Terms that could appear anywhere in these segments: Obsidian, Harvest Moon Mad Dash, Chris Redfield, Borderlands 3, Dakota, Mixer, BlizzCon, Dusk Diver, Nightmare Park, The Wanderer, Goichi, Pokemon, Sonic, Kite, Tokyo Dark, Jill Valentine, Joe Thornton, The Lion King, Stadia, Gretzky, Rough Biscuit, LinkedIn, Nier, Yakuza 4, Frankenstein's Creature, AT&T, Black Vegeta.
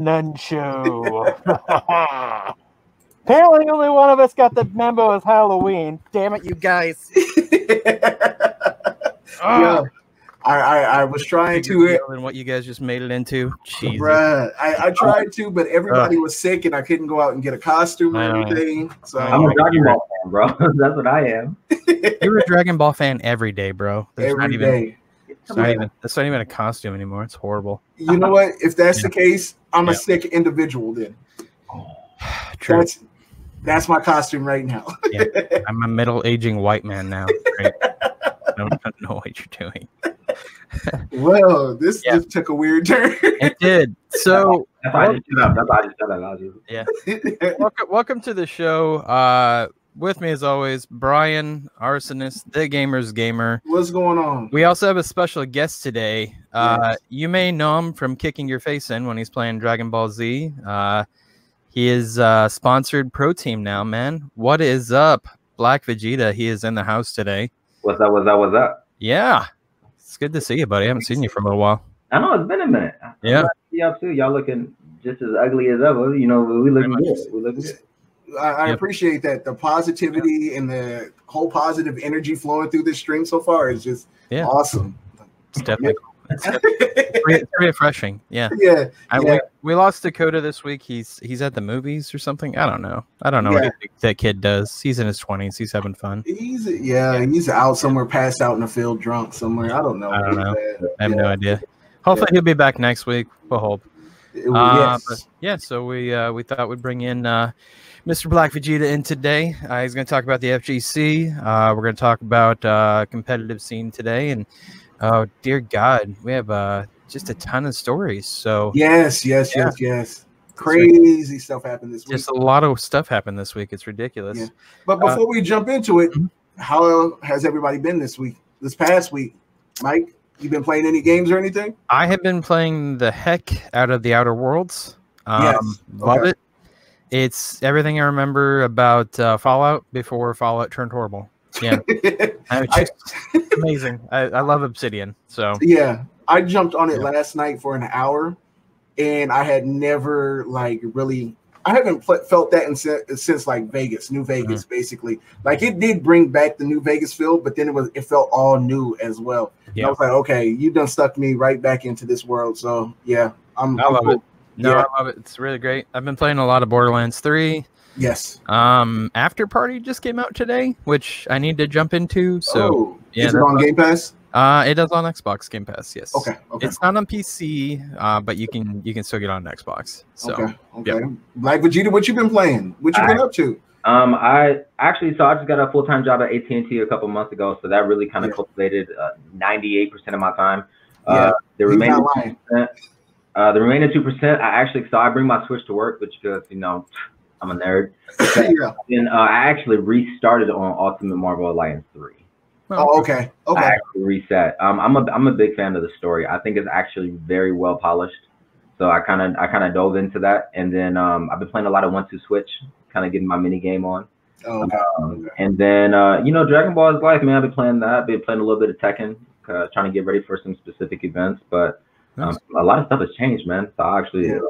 Nuncho. Apparently only one of us got the memo as Halloween. Damn it, you guys. Yeah. I was trying to and what you guys just made it into. Jesus. Bruh, I tried to, but everybody was sick and I couldn't go out and get a costume or anything. So I'm a Dragon Ball fan, bro. That's what I am. You're a Dragon Ball fan every day, bro. There's every day. It's not even a costume anymore. It's horrible. You know what? If that's the case, I'm a sick individual then. True. That's my costume right now. Yeah. I'm a middle-aging white man now. Right? I don't know what you're doing. Well, this just took a weird turn. It did. So, welcome to the show. With me, as always, Brian Arsonist, the Gamer's Gamer. What's going on? We also have a special guest today. You may know him from kicking your face in when he's playing Dragon Ball Z. He is sponsored Pro Team now, man. What is up, Black Vegeta? He is in the house today. What's up? What's up? What's up? Yeah. It's good to see you, buddy. I haven't seen you for a little while. I know. It's been a minute. Yeah. Y'all too. Y'all looking just as ugly as ever. You know, we look good. We look good. I appreciate that. The positivity and the whole positive energy flowing through this stream so far is just awesome. It's definitely it's refreshing. We lost Dakota this week. He's at the movies or something. I don't know what that kid does. He's in his 20s. He's having fun. He's out somewhere, passed out in a field, drunk somewhere. I don't know. I have no idea. Hopefully he'll be back next week. We'll hope. So we thought we'd bring in Mr. Black Vegeta in today. He's going to talk about the FGC. We're going to talk about competitive scene today, and oh dear God, we have just a ton of stories. So yes. Crazy stuff happened this week. Just a lot of stuff happened this week. It's ridiculous. Yeah. But before we jump into it, how has everybody been this week? This past week, Mike, you been playing any games or anything? I have been playing the heck out of the Outer Worlds. Love it. It's everything I remember about Fallout before Fallout turned horrible. Yeah, amazing. I love Obsidian. So yeah, I jumped on it last night for an hour, and I had never I haven't felt that since like Vegas, New Vegas, basically. Like it did bring back the New Vegas feel, but then it felt all new as well. Yeah. And I was like, okay, you done stuck me right back into this world. So yeah, I love it. No, I love it. It's really great. I've been playing a lot of Borderlands 3. Yes. After Party just came out today, which I need to jump into. So is it on Game Pass? It does on Xbox Game Pass. Yes. Okay. It's not on PC, but you can still get on Xbox. So okay. Black Vegeta, what you been playing? What you been up to? I just got a full time job at AT&T a couple months ago, so that really kind of cultivated 98% of my time. The remaining 2%, I bring my Switch to work, which I'm a nerd. And I actually restarted on Ultimate Marvel Alliance 3. Oh, okay. Okay. I actually reset. I'm a big fan of the story. I think it's actually very well polished. So I kind of dove into that, and then I've been playing a lot of 1-2 Switch, kind of getting my mini game on. Oh, okay. And then Dragon Ball is life, man. I've been playing that. I've been playing a little bit of Tekken, trying to get ready for some specific events, but a lot of stuff has changed, man. So I'll actually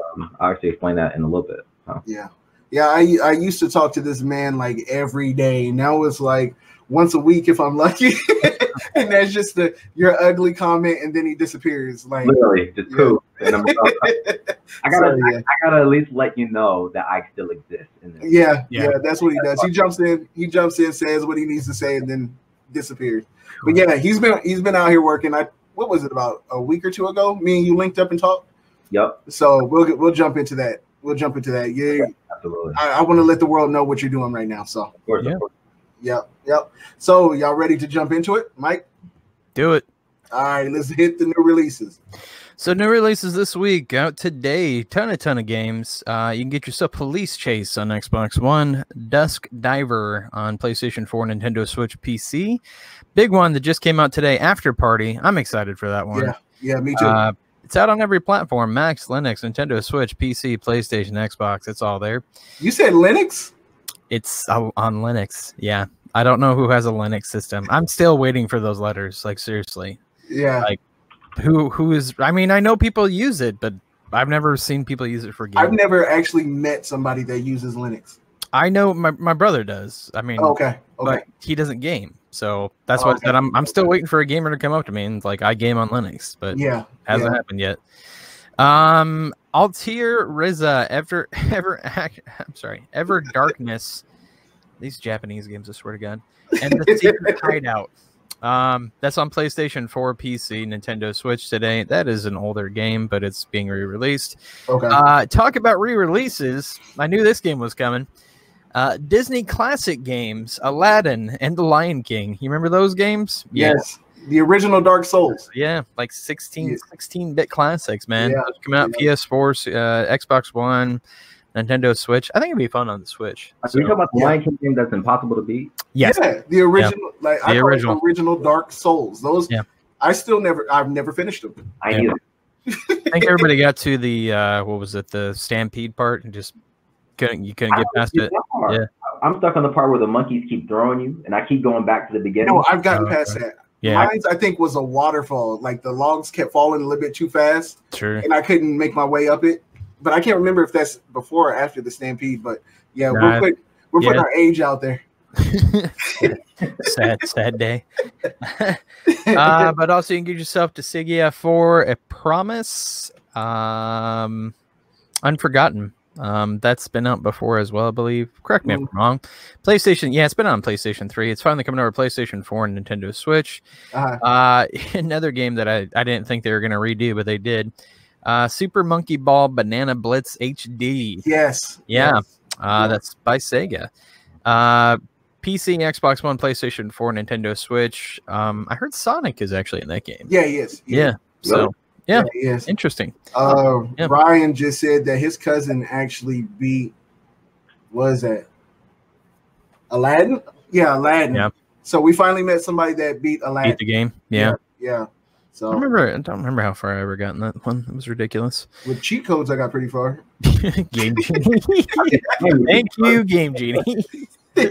explain that in a little bit. So. Yeah. Yeah, I used to talk to this man like every day. Now it's like once a week if I'm lucky. And that's just your ugly comment, and then he disappears. Like literally, just poof. And I gotta at least let you know that I still exist. In this. Yeah, that's what he does. He jumps in, says what he needs to say, and then disappears. But yeah, he's been out here working. What was it, about a week or two ago? Me and you linked up and talked. Yep. So we'll jump into that. Yeah. Absolutely. I want to let the world know what you're doing right now. So, of course, Yep. So, y'all ready to jump into it, Mike? Do it. All right, let's hit the new releases. So, new releases this week out today. Ton of games. You can get yourself Police Chase on Xbox One, Dusk Diver on PlayStation 4, Nintendo Switch, PC. Big one that just came out today, After Party. I'm excited for that one. Yeah, me too. It's out on every platform: Max, Linux, Nintendo Switch, PC, PlayStation, Xbox. It's all there. You said Linux? It's on Linux. Yeah, I don't know who has a Linux system. I'm still waiting for those letters. Like seriously. Yeah. Like, who is? I mean, I know people use it, but I've never seen people use it for games. I've never actually met somebody that uses Linux. I know my brother does. I mean, okay. But he doesn't game, so that's why I said I'm still waiting for a gamer to come up to me and like I game on Linux, but yeah, hasn't happened yet. Altair Riza, Ever Darkness. These Japanese games, I swear to God. And The Secret Hideout. That's on PlayStation 4, PC, Nintendo Switch today. That is an older game, but it's being re-released. Okay. Talk about re-releases. I knew this game was coming. Disney classic games, Aladdin and The Lion King. You remember those games? Yes. The original Dark Souls. Yeah, like 16-bit classics, man. Yeah. Come out PS4, Xbox One, Nintendo Switch. I think it'd be fun on the Switch. Are you talking about the Lion King game that's impossible to beat? Yes. Yeah, the original, like the original. Original Dark Souls. Those, I still I've never finished them. I knew. I think everybody got to the what was it, the Stampede part, and just couldn't get past it. Yeah. I'm stuck on the part where the monkeys keep throwing you, and I keep going back to the beginning. No, I've gotten past that. Yeah. Mine, I think, was a waterfall. Like the logs kept falling a little bit too fast, and I couldn't make my way up it. But I can't remember if that's before or after the Stampede. But yeah, we're putting our age out there. sad day. But also, you can get yourself to Sigia 4, A Promise, Unforgotten. That's been out before as well, I believe. Correct me if I'm wrong. PlayStation, it's been on PlayStation 3. It's finally coming over PlayStation 4 and Nintendo Switch. Another game that I didn't think they were going to redo, but they did. Super Monkey Ball Banana Blitz HD. Yes. Yeah. That's by Sega. PC, Xbox One, PlayStation 4, Nintendo Switch. I heard Sonic is actually in that game. Yeah, he is. Yeah. So. Yeah, yes. Interesting. Ryan just said that his cousin actually beat, was that Aladdin? Yeah, Aladdin. Yeah. So we finally met somebody that beat Aladdin. Beat the game. Yeah. Yeah. So I don't remember how far I ever got in that one. It was ridiculous. With cheat codes, I got pretty far. Game Genie. Thank you, Game Genie. Yeah.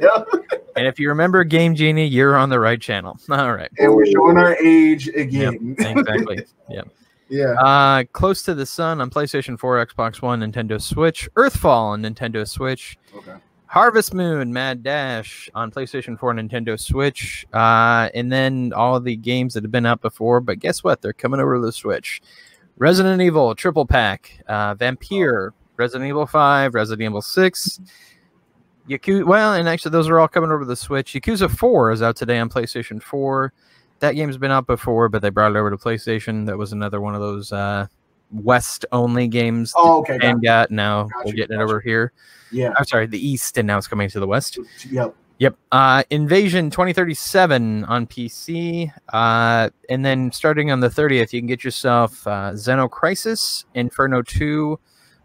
And if you remember Game Genie, you're on the right channel. All right. And we're showing our age again. Yep, exactly. Yeah. Yeah. Close to the Sun on PlayStation 4, Xbox One, Nintendo Switch. Earthfall on Nintendo Switch. Okay. Harvest Moon, Mad Dash on PlayStation 4, Nintendo Switch. And then all the games that have been out before. But guess what? They're coming over to the Switch. Resident Evil, Triple Pack. Vampire, Resident Evil 5, Resident Evil 6. Yakuza, well, and actually those are all coming over to the Switch. Yakuza 4 is out today on PlayStation 4. That game's been out before, but they brought it over to PlayStation. That was another one of those West-only games. Oh, okay. And we're getting it over here. Yeah. I'm sorry, the East, and now it's coming to the West. Yep. Yep. Invasion 2037 on PC. And then starting on the 30th, you can get yourself Xenocrisis, Inferno 2,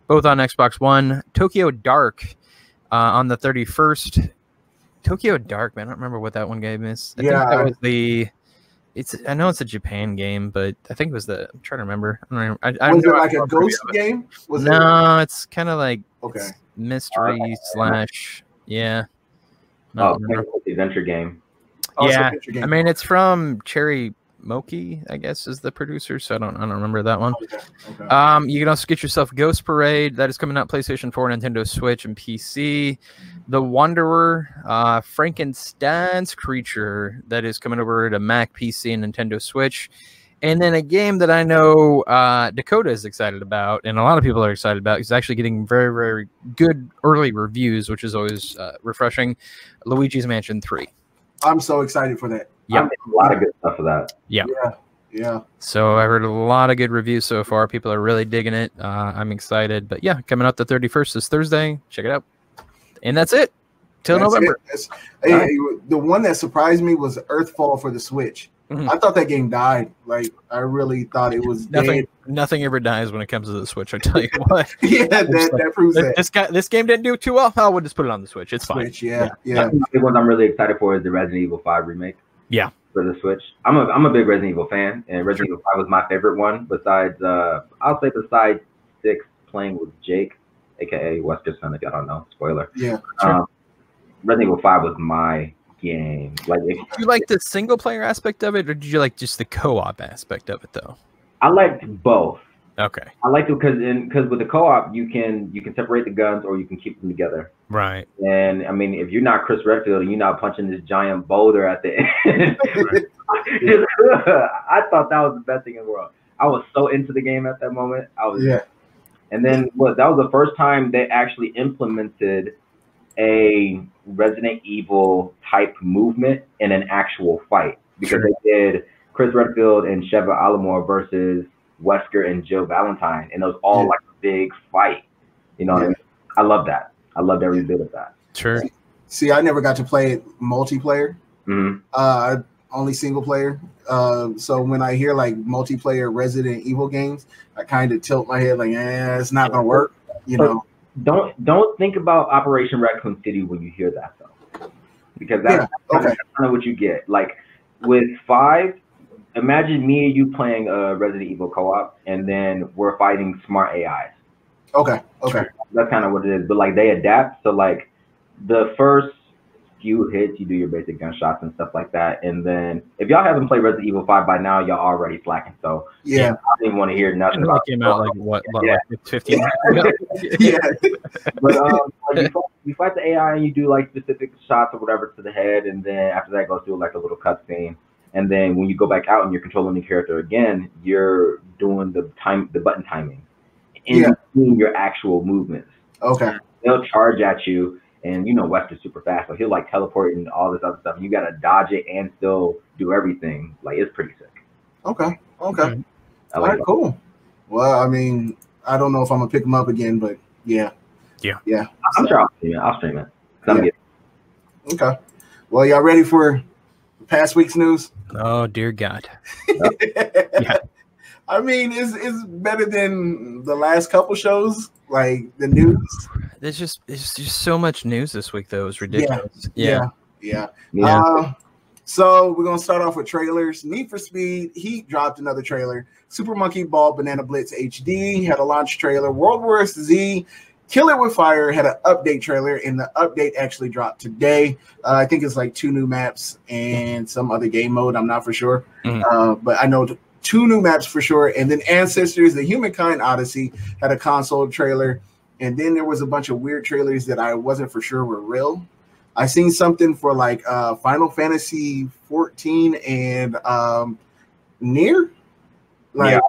both on Xbox One. Tokyo Dark on the 31st. Tokyo Dark, man. I don't remember what that one game is. I think that was the... I know it's a Japan game, but I think it was the. I'm trying to remember. Was it like a ghost game? No, it's kind of like mystery slash. Yeah. Oh, adventure game. Yeah, I mean it's from Cherry Moki, I guess, is the producer. So I don't remember that one. Okay. You can also get yourself Ghost Parade. That is coming out PlayStation 4, Nintendo Switch, and PC. The Wanderer, Frankenstein's Creature. That is coming over to Mac, PC, and Nintendo Switch. And then a game that I know Dakota is excited about, and a lot of people are excited about, is actually getting very, very good early reviews, which is always refreshing. Luigi's Mansion 3. I'm so excited for that. Yeah, a lot of good stuff for that. Yeah. So I heard a lot of good reviews so far. People are really digging it. I'm excited, but yeah, coming up the 31st is Thursday. Check it out, and that's it till November. The one that surprised me was Earthfall for the Switch. Mm-hmm. I thought that game died. Like I really thought it was dead. Nothing ever dies when it comes to the Switch. I tell you what. That proves that this game didn't do too well. Oh, we'll just put it on the Switch. It's fine. Yeah. The one I'm really excited for is the Resident Evil 5 remake. Yeah, for the Switch. I'm a big Resident Evil fan, and Resident Evil 5 was my favorite one. Besides, I'll say besides 6, playing with Jake, aka Wesker Sonic. I don't know. Spoiler. Yeah. Resident Evil 5 was my game. Like, did you like the single player aspect of it, or did you like just the co-op aspect of it though? I liked both. Okay. I like it because with the co-op, you can separate the guns or you can keep them together. Right. And I mean, if you're not Chris Redfield and you're not punching this giant boulder at the end, I thought that was the best thing in the world. I was so into the game at that moment. I was. Yeah. And then look, that was the first time they actually implemented a Resident Evil type movement in an actual fight, because they did Chris Redfield and Sheva Alamore versus Wesker and Jill Valentine, and it was all like a big fight. You know what I mean? I love that. I loved every bit of that. Sure. See, I never got to play it multiplayer. Only single player. So when I hear like multiplayer Resident Evil games, I kind of tilt my head like, eh, it's not gonna work. You know. Don't think about Operation Raccoon City when you hear that though, because that's kind of what you get. Like with 5. Imagine me and you playing a Resident Evil co-op, and then we're fighting smart AIs. Okay, okay. That's kind of what it is. But like they adapt, so like the first few hits, you do your basic gunshots and stuff like that. And then if y'all haven't played Resident Evil 5 by now, y'all already slacking. So yeah, I didn't want to hear nothing about it. Came out like what like 15 minutes ago? But like you fight the AI and you do like specific shots or whatever to the head, and then after that goes through like a little cutscene. And then when you go back out and you're controlling the character again, you're doing the button timing in between your actual movements. Okay. They'll charge at you, and you know Wester's super fast, so he'll like teleport and all this other stuff. And you gotta dodge it and still do everything. Like it's pretty sick. Okay. Okay. I like all right. That. Cool. Well, I mean, I don't know if I'm gonna pick them up again, but yeah. Yeah. Yeah. I'm sure I'll stream it. Okay. Well, y'all ready for past week's news? Oh dear God! Yeah. I mean, it's better than the last couple shows. Like the news, there's just so much news this week though. It's ridiculous. Yeah. So we're gonna start off with trailers. Need for Speed Heat dropped another trailer. Super Monkey Ball Banana Blitz HD had a launch trailer. World War Z. Kill It With Fire had an update trailer, and the update actually dropped today. I think it's like 2 new maps and some other game mode. I'm not for sure. But I know 2 new maps for sure. And then Ancestors, the Humankind Odyssey had a console trailer. And then there was a bunch of weird trailers that I wasn't for sure were real. I seen something for like Final Fantasy 14 and Nier? Like,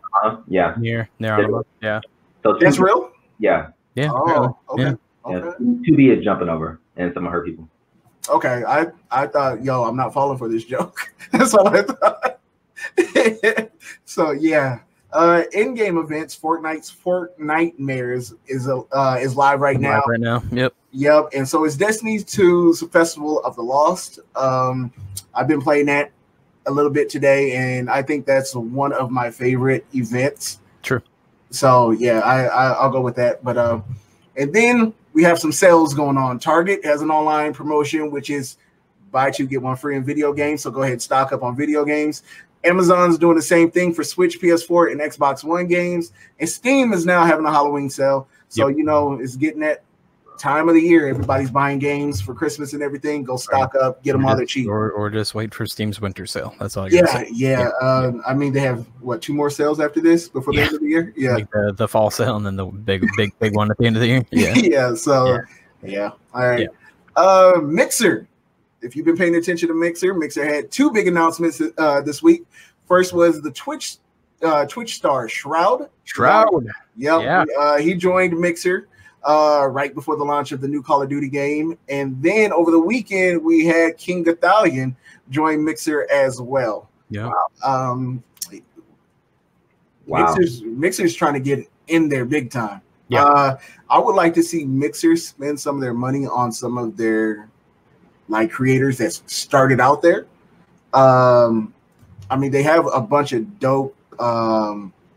yeah. Nier. Yeah. So that's real? Yeah. Yeah. Oh, apparently. Okay. TV is jumping over, and some of her people. Okay, I thought, yo, I'm not falling for this joke. That's all I thought. So yeah, in-game events, Fortnite's Fortnite Mares is live right now. Live right now. Yep. And so it's Destiny 2's Festival of the Lost. I've been playing that a little bit today, and I think that's one of my favorite events. True. So yeah, I'll go with that. But and then we have some sales going on. Target has an online promotion, which is buy 2 get 1 free in video games. So go ahead and stock up on video games. Amazon's doing the same thing for Switch, PS4, and Xbox One games. And Steam is now having a Halloween sale. So you know, it's getting that time of the year. Everybody's buying games for Christmas and everything. Go stock up, get them while they're cheap, or just wait for Steam's winter sale. That's all. I mean, they have what 2 more sales after this before the end of the year. Like the fall sale and then the big one at the end of the year. All right. Mixer. If you've been paying attention to Mixer had 2 big announcements this week. First was the Twitch star Shroud. He joined Mixer right before the launch of the new Call of Duty game. And then over the weekend, we had King Gathalion join Mixer as well. Yeah. Mixer's trying to get in there big time. Yeah. I would like to see Mixer spend some of their money on some of their like creators that started out there. I mean, they have a bunch of dope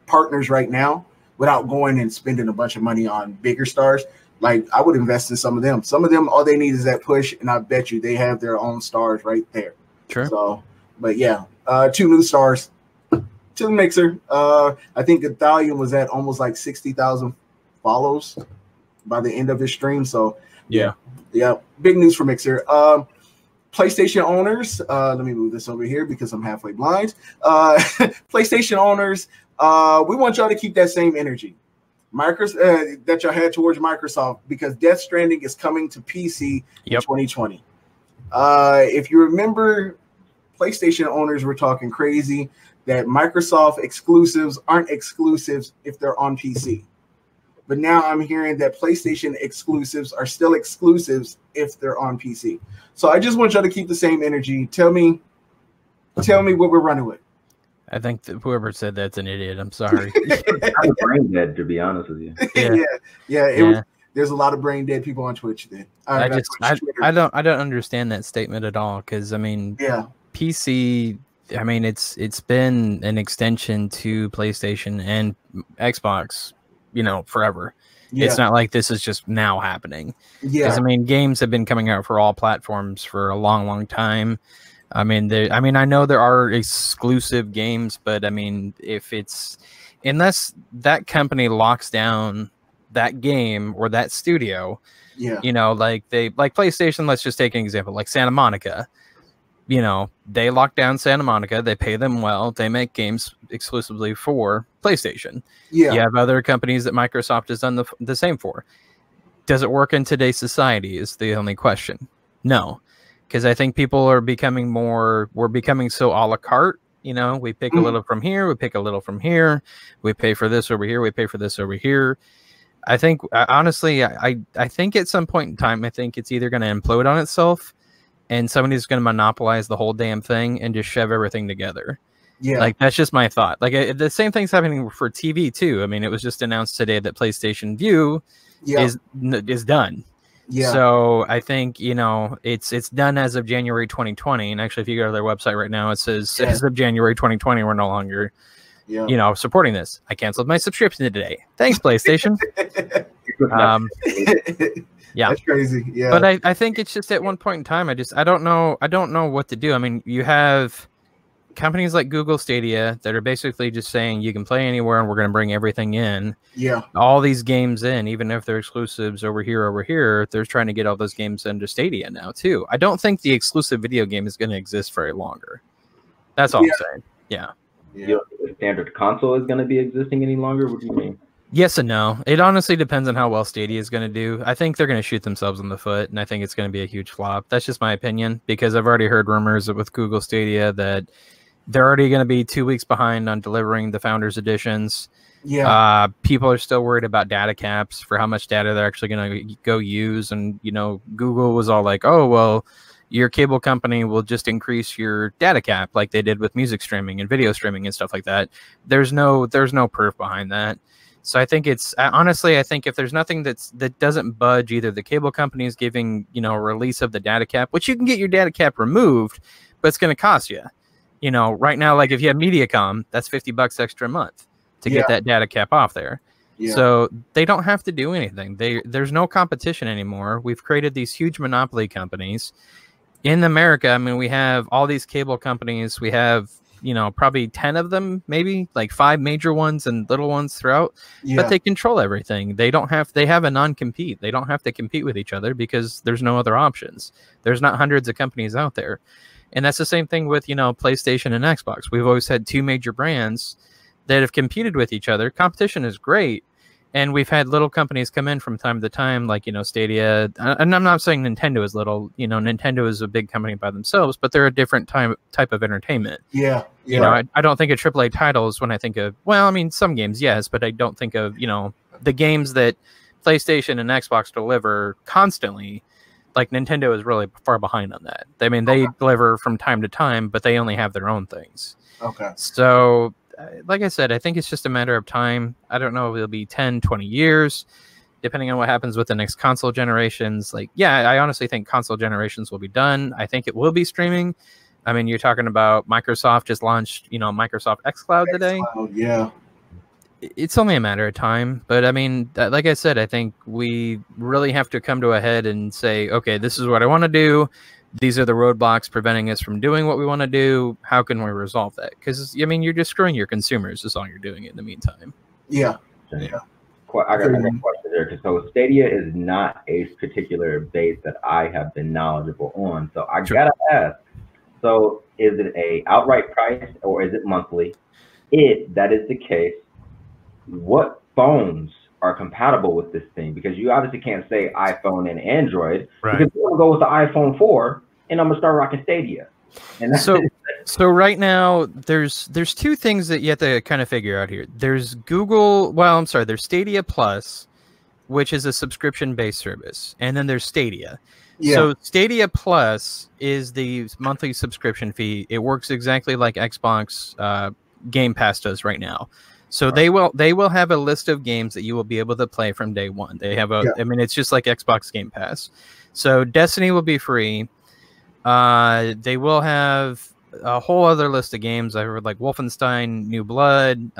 partners right now, without going and spending a bunch of money on bigger stars. Like I would invest in some of them. Some of them, all they need is that push, and I bet you they have their own stars right there. Sure. So, but yeah, 2 new stars to the Mixer. I think Gathalion was at almost like 60,000 follows by the end of his stream. So yeah, big news for Mixer. PlayStation owners, let me move this over here because I'm halfway blind. PlayStation owners, we want y'all to keep that same energy that y'all had towards Microsoft, because Death Stranding is coming to PC in 2020. If you remember, PlayStation owners were talking crazy that Microsoft exclusives aren't exclusives if they're on PC. But now I'm hearing that PlayStation exclusives are still exclusives if they're on PC. So I just want y'all to keep the same energy. Tell me what we're running with. I think that whoever said that's an idiot. I'm sorry. I'm brain dead, to be honest with you. Yeah, yeah. There's a lot of brain dead people on Twitch. Then I don't understand that statement at all. Because I mean, PC. I mean, it's been an extension to PlayStation and Xbox, you know, forever. It's not like this is just now happening. Because I mean, games have been coming out for all platforms for a long, long time. I mean, I know there are exclusive games, but I mean, unless that company locks down that game or that studio, you know, like PlayStation. Let's just take an example, like Santa Monica. You know, they lock down Santa Monica. They pay them well. They make games exclusively for PlayStation. You have other companies that Microsoft has done the same for. Does it work in today's society is the only question. No, because I think people are becoming more, we're becoming so a la carte. You know, we pick a little from here. We pick a little from here. We pay for this over here. We pay for this over here. I think, honestly, I think at some point in time, I think it's either going to implode on itself, and somebody's going to monopolize the whole damn thing and just shove everything together. Yeah. Like, that's just my thought. Like, the same thing's happening for TV, too. I mean, it was just announced today that PlayStation Vue is done. Yeah. So I think, you know, it's done as of January 2020. And actually, if you go to their website right now, it says, as of January 2020, we're no longer, you know, supporting this. I canceled my subscription today. Thanks, PlayStation. Yeah, that's crazy. Yeah, but I think it's just at one point in time, I don't know what to do. I mean, you have companies like Google Stadia that are basically just saying you can play anywhere, and we're going to bring everything in. Yeah, all these games in, even if they're exclusives over here. They're trying to get all those games into Stadia now too. I don't think the exclusive video game is going to exist very longer. That's all I'm saying. Yeah. You don't think the standard console is going to be existing any longer? What do you mean? Yes and no. It honestly depends on how well Stadia is going to do. I think they're going to shoot themselves in the foot, and I think it's going to be a huge flop. That's just my opinion, because I've already heard rumors that with Google Stadia that they're already going to be 2 weeks behind on delivering the Founders Editions. Yeah. People are still worried about data caps for how much data they're actually going to go use. And, you know, Google was all like, oh, well, your cable company will just increase your data cap like they did with music streaming and video streaming and stuff like that. There's no proof behind that. So I think honestly, I think if there's nothing that doesn't budge, either the cable company is giving, you know, a release of the data cap, which you can get your data cap removed, but it's going to cost you, you know, right now, like if you have MediaCom, that's $50 extra a month to get that data cap off there. Yeah. So they don't have to do anything. There's no competition anymore. We've created these huge monopoly companies in America. I mean, we have all these cable companies. We have, you know, probably 10 of them, maybe like 5 major ones and little ones throughout, but they control everything. They have a non-compete. They don't have to compete with each other because there's no other options. There's not hundreds of companies out there. And that's the same thing with, you know, PlayStation and Xbox. We've always had 2 major brands that have competed with each other. Competition is great. And we've had little companies come in from time to time, like, you know, Stadia. And I'm not saying Nintendo is little. You know, Nintendo is a big company by themselves, but they're a different type of entertainment. Yeah. You know, I don't think of AAA titles when I think of, well, I mean, some games, yes, but I don't think of, you know, the games that PlayStation and Xbox deliver constantly. Like, Nintendo is really far behind on that. I mean, they deliver from time to time, but they only have their own things. Okay. So, like I said, I think it's just a matter of time. I don't know if it'll be 10, 20 years, depending on what happens with the next console generations. Like, yeah, I honestly think console generations will be done. I think it will be streaming. I mean, you're talking about Microsoft just launched, you know, Microsoft xCloud today. Yeah. It's only a matter of time. But, I mean, like I said, I think we really have to come to a head and say, okay, this is what I want to do. These are the roadblocks preventing us from doing what we want to do. How can we resolve that? Because, I mean, you're just screwing your consumers is all you're doing in the meantime. Yeah. I got a question. there, because so Stadia is not a particular base that I have been knowledgeable on. So I gotta ask, so is it a outright price or is it monthly? If that is the case, what phones are compatible with this thing? Because you obviously can't say iPhone and Android, right? Because we're gonna go with the iPhone 4 and I'm gonna start rocking Stadia. And so right now there's two things that you have to kind of figure out here. There's there's Stadia Plus, which is a subscription-based service, and then there's Stadia. Yeah. So Stadia Plus is the monthly subscription fee. It works exactly like Xbox Game Pass does right now. So they will have a list of games that you will be able to play from day one. They have I mean, it's just like Xbox Game Pass. So Destiny will be free. They will have a whole other list of games. I heard like Wolfenstein New Blood,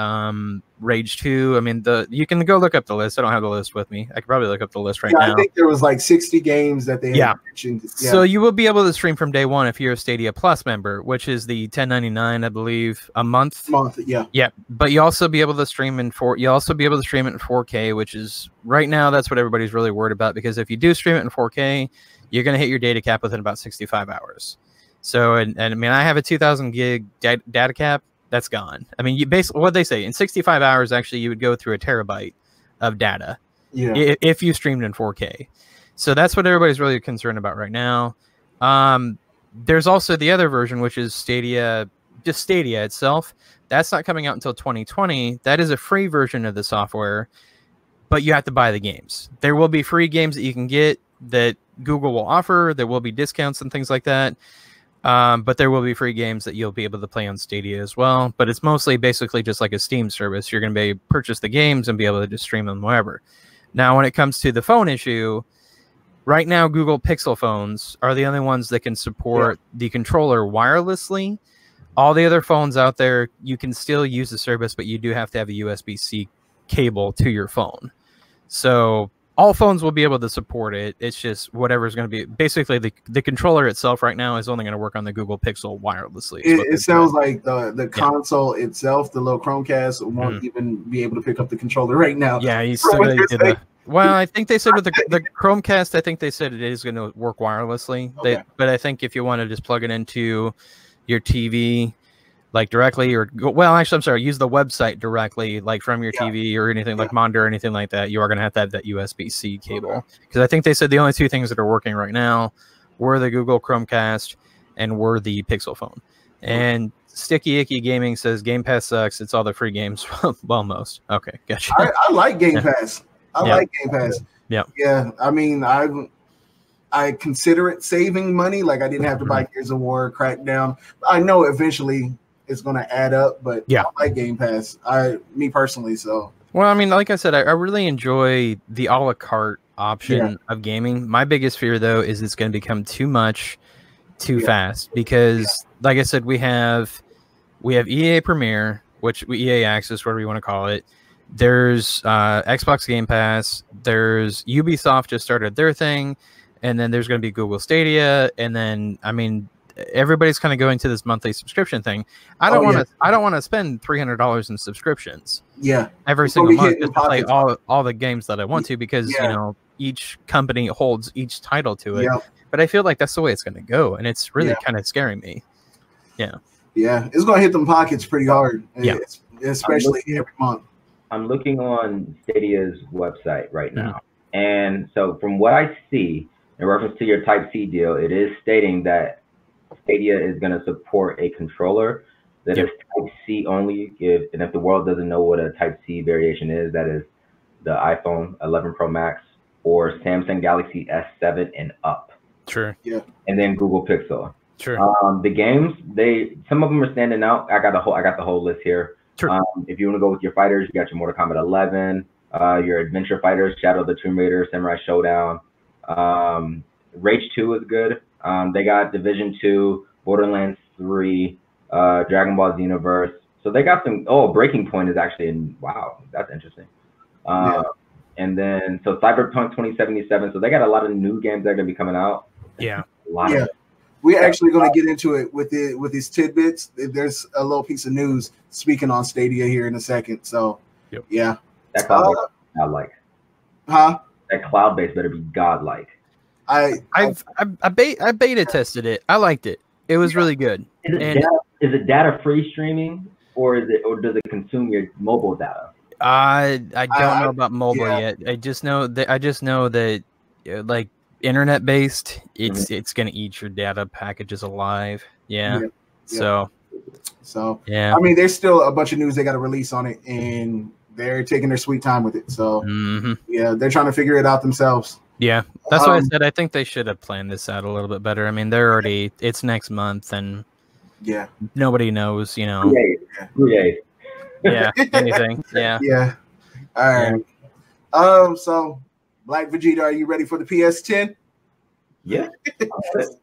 Rage 2. I mean, you can go look up the list. I don't have the list with me. I could probably look up the list right now. I think there was like 60 games that they had mentioned. Yeah. So you will be able to stream from day one if you're a Stadia Plus member, which is the $10.99, I believe, a month. Yeah. Yeah, but you also be able to stream in 4K, which is right now that's what everybody's really worried about, because if you do stream it in 4K, you're going to hit your data cap within about 65 hours. So, and I mean, I have a 2,000 gig data cap. That's gone. I mean, you basically, what they say, in 65 hours, actually, you would go through a terabyte of data if you streamed in 4K. So that's what everybody's really concerned about right now. There's also the other version, which is Stadia, just Stadia itself. That's not coming out until 2020. That is a free version of the software, but you have to buy the games. There will be free games that you can get that Google will offer. There will be discounts and things like that. But there will be free games that you'll be able to play on Stadia as well. But it's mostly basically just like a Steam service. You're going to purchase the games and be able to just stream them wherever. Now, when it comes to the phone issue, right now Google Pixel phones are the only ones that can support the controller wirelessly. All the other phones out there, you can still use the service, but you do have to have a USB-C cable to your phone. So all phones will be able to support it. It's just whatever's going to be. Basically, the controller itself right now is only going to work on the Google Pixel wirelessly. It sounds like the console itself, the little Chromecast, won't even be able to pick up the controller right now. Yeah, you still got to do that. Well, I think they said with the Chromecast, I think they said it is going to work wirelessly. Okay. But I think if you want to just plug it into your TV, like directly, or use the website directly, like from your TV or anything like monitor or anything like that, you are going to have that USB-C cable. Because I think they said the only two things that are working right now were the Google Chromecast and were the Pixel phone. And Sticky Icky Gaming says Game Pass sucks. It's all the free games. Well, most. Okay, gotcha. I like Game Pass. I like Game Pass. Yeah. Yeah. I mean, I consider it saving money. Like I didn't have to buy Gears of War, Crackdown. I know eventually it's going to add up, but I like Game Pass. Me personally, so. Well, I mean, like I said, I really enjoy the a la carte option of gaming. My biggest fear, though, is it's going to become too much too fast because, like I said, we have EA Premier, which EA Access, whatever you want to call it. There's Xbox Game Pass. There's Ubisoft just started their thing. And then there's going to be Google Stadia. And then, I mean, everybody's kind of going to this monthly subscription thing. I don't want to spend $300 in subscriptions. Yeah. Every single month just to play all the games that I want to, because you know, each company holds each title to it. Yeah. But I feel like that's the way it's going to go, and it's really kind of scaring me. Yeah. Yeah, it's going to hit them pockets pretty hard. Yeah. Especially every month. I'm looking on Stadia's website right now. And so from what I see in reference to your Type C deal, it is stating that Stadia is going to support a controller that is Type-C only. If the world doesn't know what a Type-C variation is, that is the iPhone 11 Pro Max or Samsung Galaxy S7 and up. True. Yeah. And then Google Pixel. True. The games, some of them are standing out. I got the whole list here. True. If you want to go with your fighters, you got your Mortal Kombat 11, your adventure fighters, Shadow of the Tomb Raider, Samurai Showdown. Rage 2 is good. They got Division 2, Borderlands 3, Dragon Ball Xenoverse. So they got some. Oh, Breaking Point is actually in. Wow, that's interesting. And then so Cyberpunk 2077. So they got a lot of new games that are gonna be coming out. Yeah, a lot. Yeah, we're actually gonna get into it with these tidbits. There's a little piece of news speaking on Stadia here in a second. So yeah, that's all I like. Huh? That cloud base better be godlike. I beta tested it. I liked it. It was really good. Is it data free streaming, or is it, or does it consume your mobile data? I don't know about mobile yet. I just know that like internet based, it's it's gonna eat your data packages alive. Yeah. So yeah. I mean, there's still a bunch of news they got to release on it, and they're taking their sweet time with it. So yeah, they're trying to figure it out themselves. Yeah, that's why I said I think they should have planned this out a little bit better. I mean, they're already it's next month, and nobody knows, you know. Anything. All right. So, Black Vegeta, are you ready for the PS10? Yeah,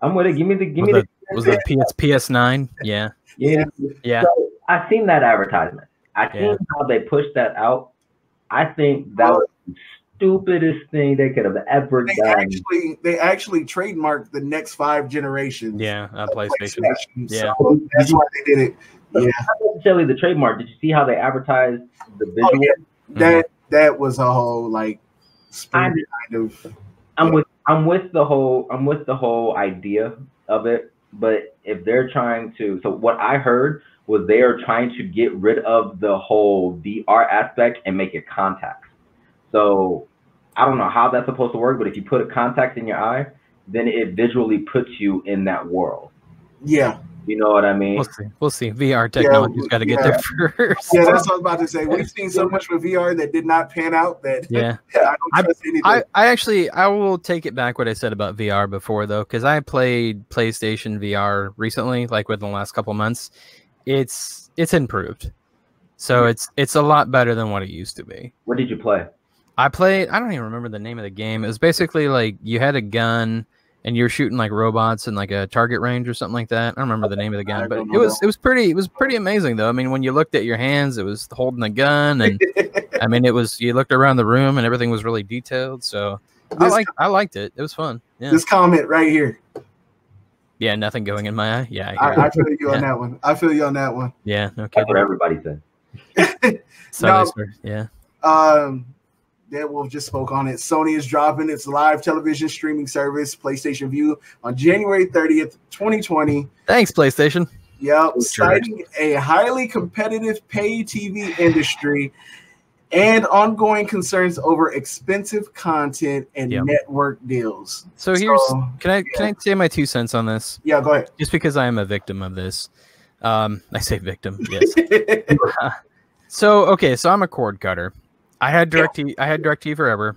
I'm with it. Was it PS9? Yeah. So, I've seen that advertisement. I think how they pushed that out. I think that was stupidest thing they could have ever done. They actually trademarked the next 5 generations. Yeah, PlayStation. Yeah, so that's why they did it. Yeah, not necessarily the trademark. Did you see how they advertised the visual? Oh, yeah. That was a whole like I'm with the whole idea of it, but if they're trying to, so what I heard was they are trying to get rid of the whole VR aspect and make it contacts. So I don't know how that's supposed to work, but if you put a contact in your eye, then it visually puts you in that world. Yeah. You know what I mean? We'll see. VR technology's got to get there first. Yeah, that's what I was about to say. We've seen so much with VR that did not pan out. That I don't trust anything. I will take it back what I said about VR before, though, because I played PlayStation VR recently, like within the last couple months. It's improved. So it's a lot better than what it used to be. What did you play? I don't even remember the name of the game. It was basically like you had a gun and you were shooting like robots in like a target range or something like that. I don't remember the name of the gun, but it was pretty amazing though. I mean, when you looked at your hands, it was holding the gun, and I mean, you looked around the room and everything was really detailed. So I liked it. It was fun. Yeah. This comment right here. Yeah, nothing going in my eye. Yeah, I feel you on that one. Yeah, no kidding. That's what everybody said. Dead Wolf just spoke on it. Sony is dropping its live television streaming service, PlayStation Vue, on January 30th, 2020. Thanks, PlayStation. Yep. Citing a highly competitive pay TV industry and ongoing concerns over expensive content and network deals. So here's can I say my 2 cents on this? Yeah, go ahead. Just because I am a victim of this. I say victim, yes. So I'm a cord cutter. I had DirecTV forever,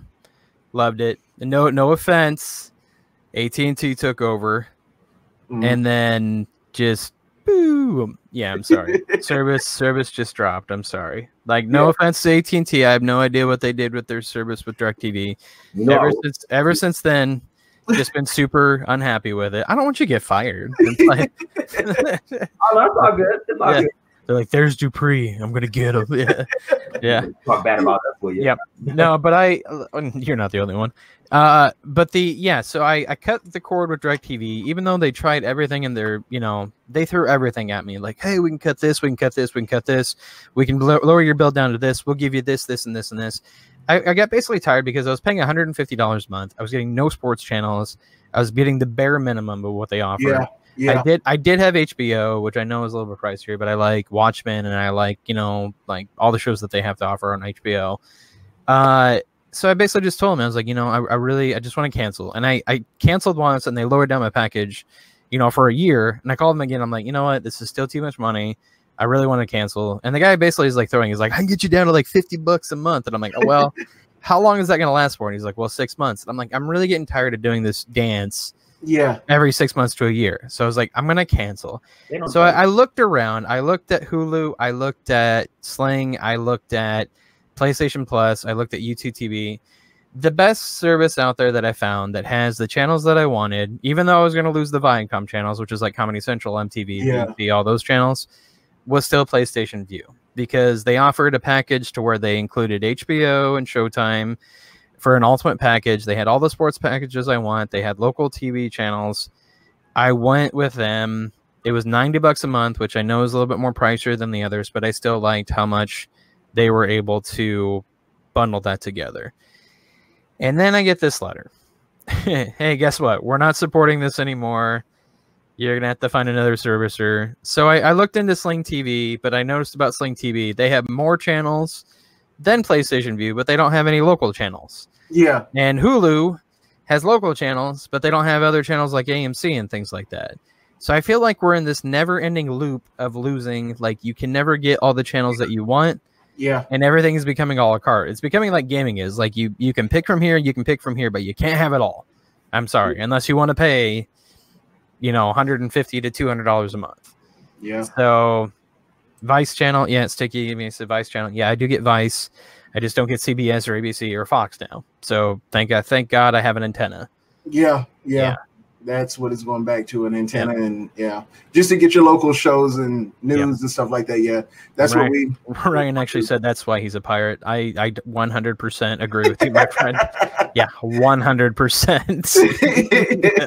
loved it. And no offense, AT&T took over, and then just boom. Yeah, I'm sorry. service just dropped. I'm sorry. Like no offense to AT&T, I have no idea what they did with their service with DirecTV. No. Ever since then, just been super unhappy with it. I don't want you to get fired. Like, oh, that's all good. It's all good. They're like, there's Dupree. I'm gonna get him. Yeah. Talk bad about that for you. Yeah. No, but you're not the only one. So I cut the cord with DirecTV, even though they tried everything, and they threw everything at me. Like, hey, we can cut this, we can cut this, we can cut this, we can lower your bill down to this. We'll give you this, this, and this, and this. I got basically tired because I was paying $150 a month. I was getting no sports channels. I was getting the bare minimum of what they offered. Yeah. Yeah. I did have HBO, which I know is a little bit pricier, but I like Watchmen, and I like, like all the shows that they have to offer on HBO. So I basically just told them, I was like, I just want to cancel. And I canceled once, and they lowered down my package, for a year. And I called them again. I'm like, you know what? This is still too much money. I really want to cancel. And the guy basically is like he's like, I can get you down to like $50 a month. And I'm like, oh, well, how long is that going to last for? And he's like, well, 6 months. And I'm like, I'm really getting tired of doing this dance. Every 6 months to a year. So I was like, I'm gonna cancel. So I looked around. I looked at Hulu. I looked at Sling. I looked at PlayStation Plus. I looked at YouTube TV. The best service out there that I found that has the channels that I wanted, even though I was gonna lose the Viacom channels, which is like Comedy Central, MTV, BBC, all those channels, was still PlayStation Vue, because they offered a package to where they included HBO and Showtime. For an ultimate package, they had all the sports packages I want. They had local TV channels. I went with them. It was $90 a month, which I know is a little bit more pricier than the others, but I still liked how much they were able to bundle that together. And then I get this letter. Hey, guess what? We're not supporting this anymore. You're going to have to find another servicer. So I looked into Sling TV, but I noticed about Sling TV, they have more channels than PlayStation Vue, but they don't have any local channels. Yeah. And Hulu has local channels, but they don't have other channels like AMC and things like that. So I feel like we're in this never-ending loop of losing. Like, you can never get all the channels that you want. Yeah. And everything is becoming a la carte. It's becoming like gaming is. Like, you can pick from here, you can pick from here, but you can't have it all. I'm sorry. Unless you want to pay, you know, $150 to $200 a month. Yeah. So Vice Channel. Yeah, it's sticky. I mean, it's the Vice Channel. Yeah, I do get Vice. I just don't get CBS or ABC or Fox now. So thank God I have an antenna. Yeah. Yeah. That's what it's going back to, an antenna. Yep. And just to get your local shows and news and stuff like that. Yeah. That's Ryan, what we. Ryan actually said that's why he's a pirate. I 100% agree with you, my friend. Yeah. 100%.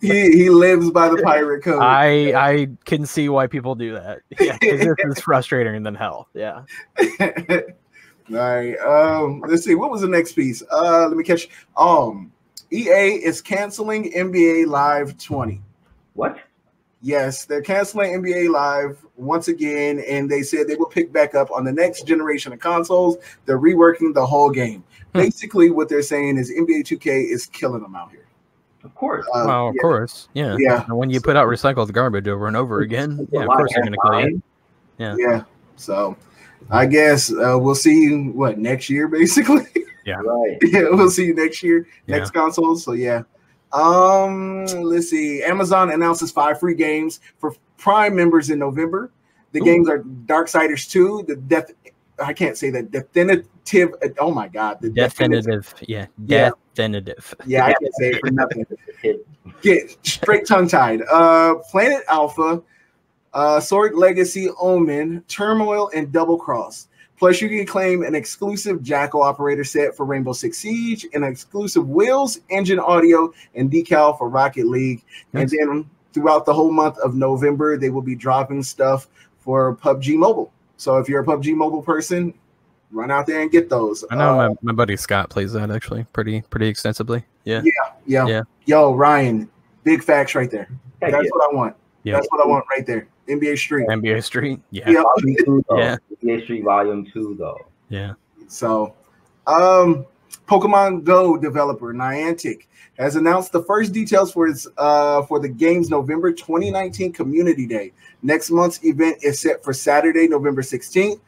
Yeah. He lives by the pirate code. I can see why people do that. Yeah. This is frustrating than hell. Yeah. All right. Let's see. What was the next piece? Let me catch. EA is canceling NBA Live 20. What? Yes, they're canceling NBA Live once again, and they said they will pick back up on the next generation of consoles. They're reworking the whole game. Basically, what they're saying is NBA 2K is killing them out here. Of course. Well, of course. Yeah. Yeah. And when you put out recycled garbage over and over again, yeah, of course you're going to kill it. Yeah. Yeah. So I guess we'll see what next year, basically. Yeah. Right. Yeah, we'll see you next year. Yeah. Next console. So yeah. Let's see. Amazon announces 5 free games for Prime members in November. The games are Darksiders 2, the Death. I can't say that. Definitive. Oh my God. The Definitive. Yeah. Definitive. Yeah. I can't say it for nothing. Get straight tongue tied. Planet Alpha, Sword Legacy, Omen, Turmoil, and Double Cross. Plus, you can claim an exclusive Jackal operator set for Rainbow Six Siege, an exclusive Wheels, Engine Audio, and decal for Rocket League. Nice. And then throughout the whole month of November, they will be dropping stuff for PUBG Mobile. So if you're a PUBG Mobile person, run out there and get those. I know my buddy Scott plays that, actually, pretty extensively. Yeah. Yeah. Yo, Ryan, big facts right there. Heck, that's what I want. Yep. That's what I want right there. NBA Street. NBA Street. Yeah. Yeah. NBA Street Volume 2, though. Yeah. So, Pokemon Go developer Niantic has announced the first details for its for the game's November 2019 Community Day. Next month's event is set for Saturday, November 16th,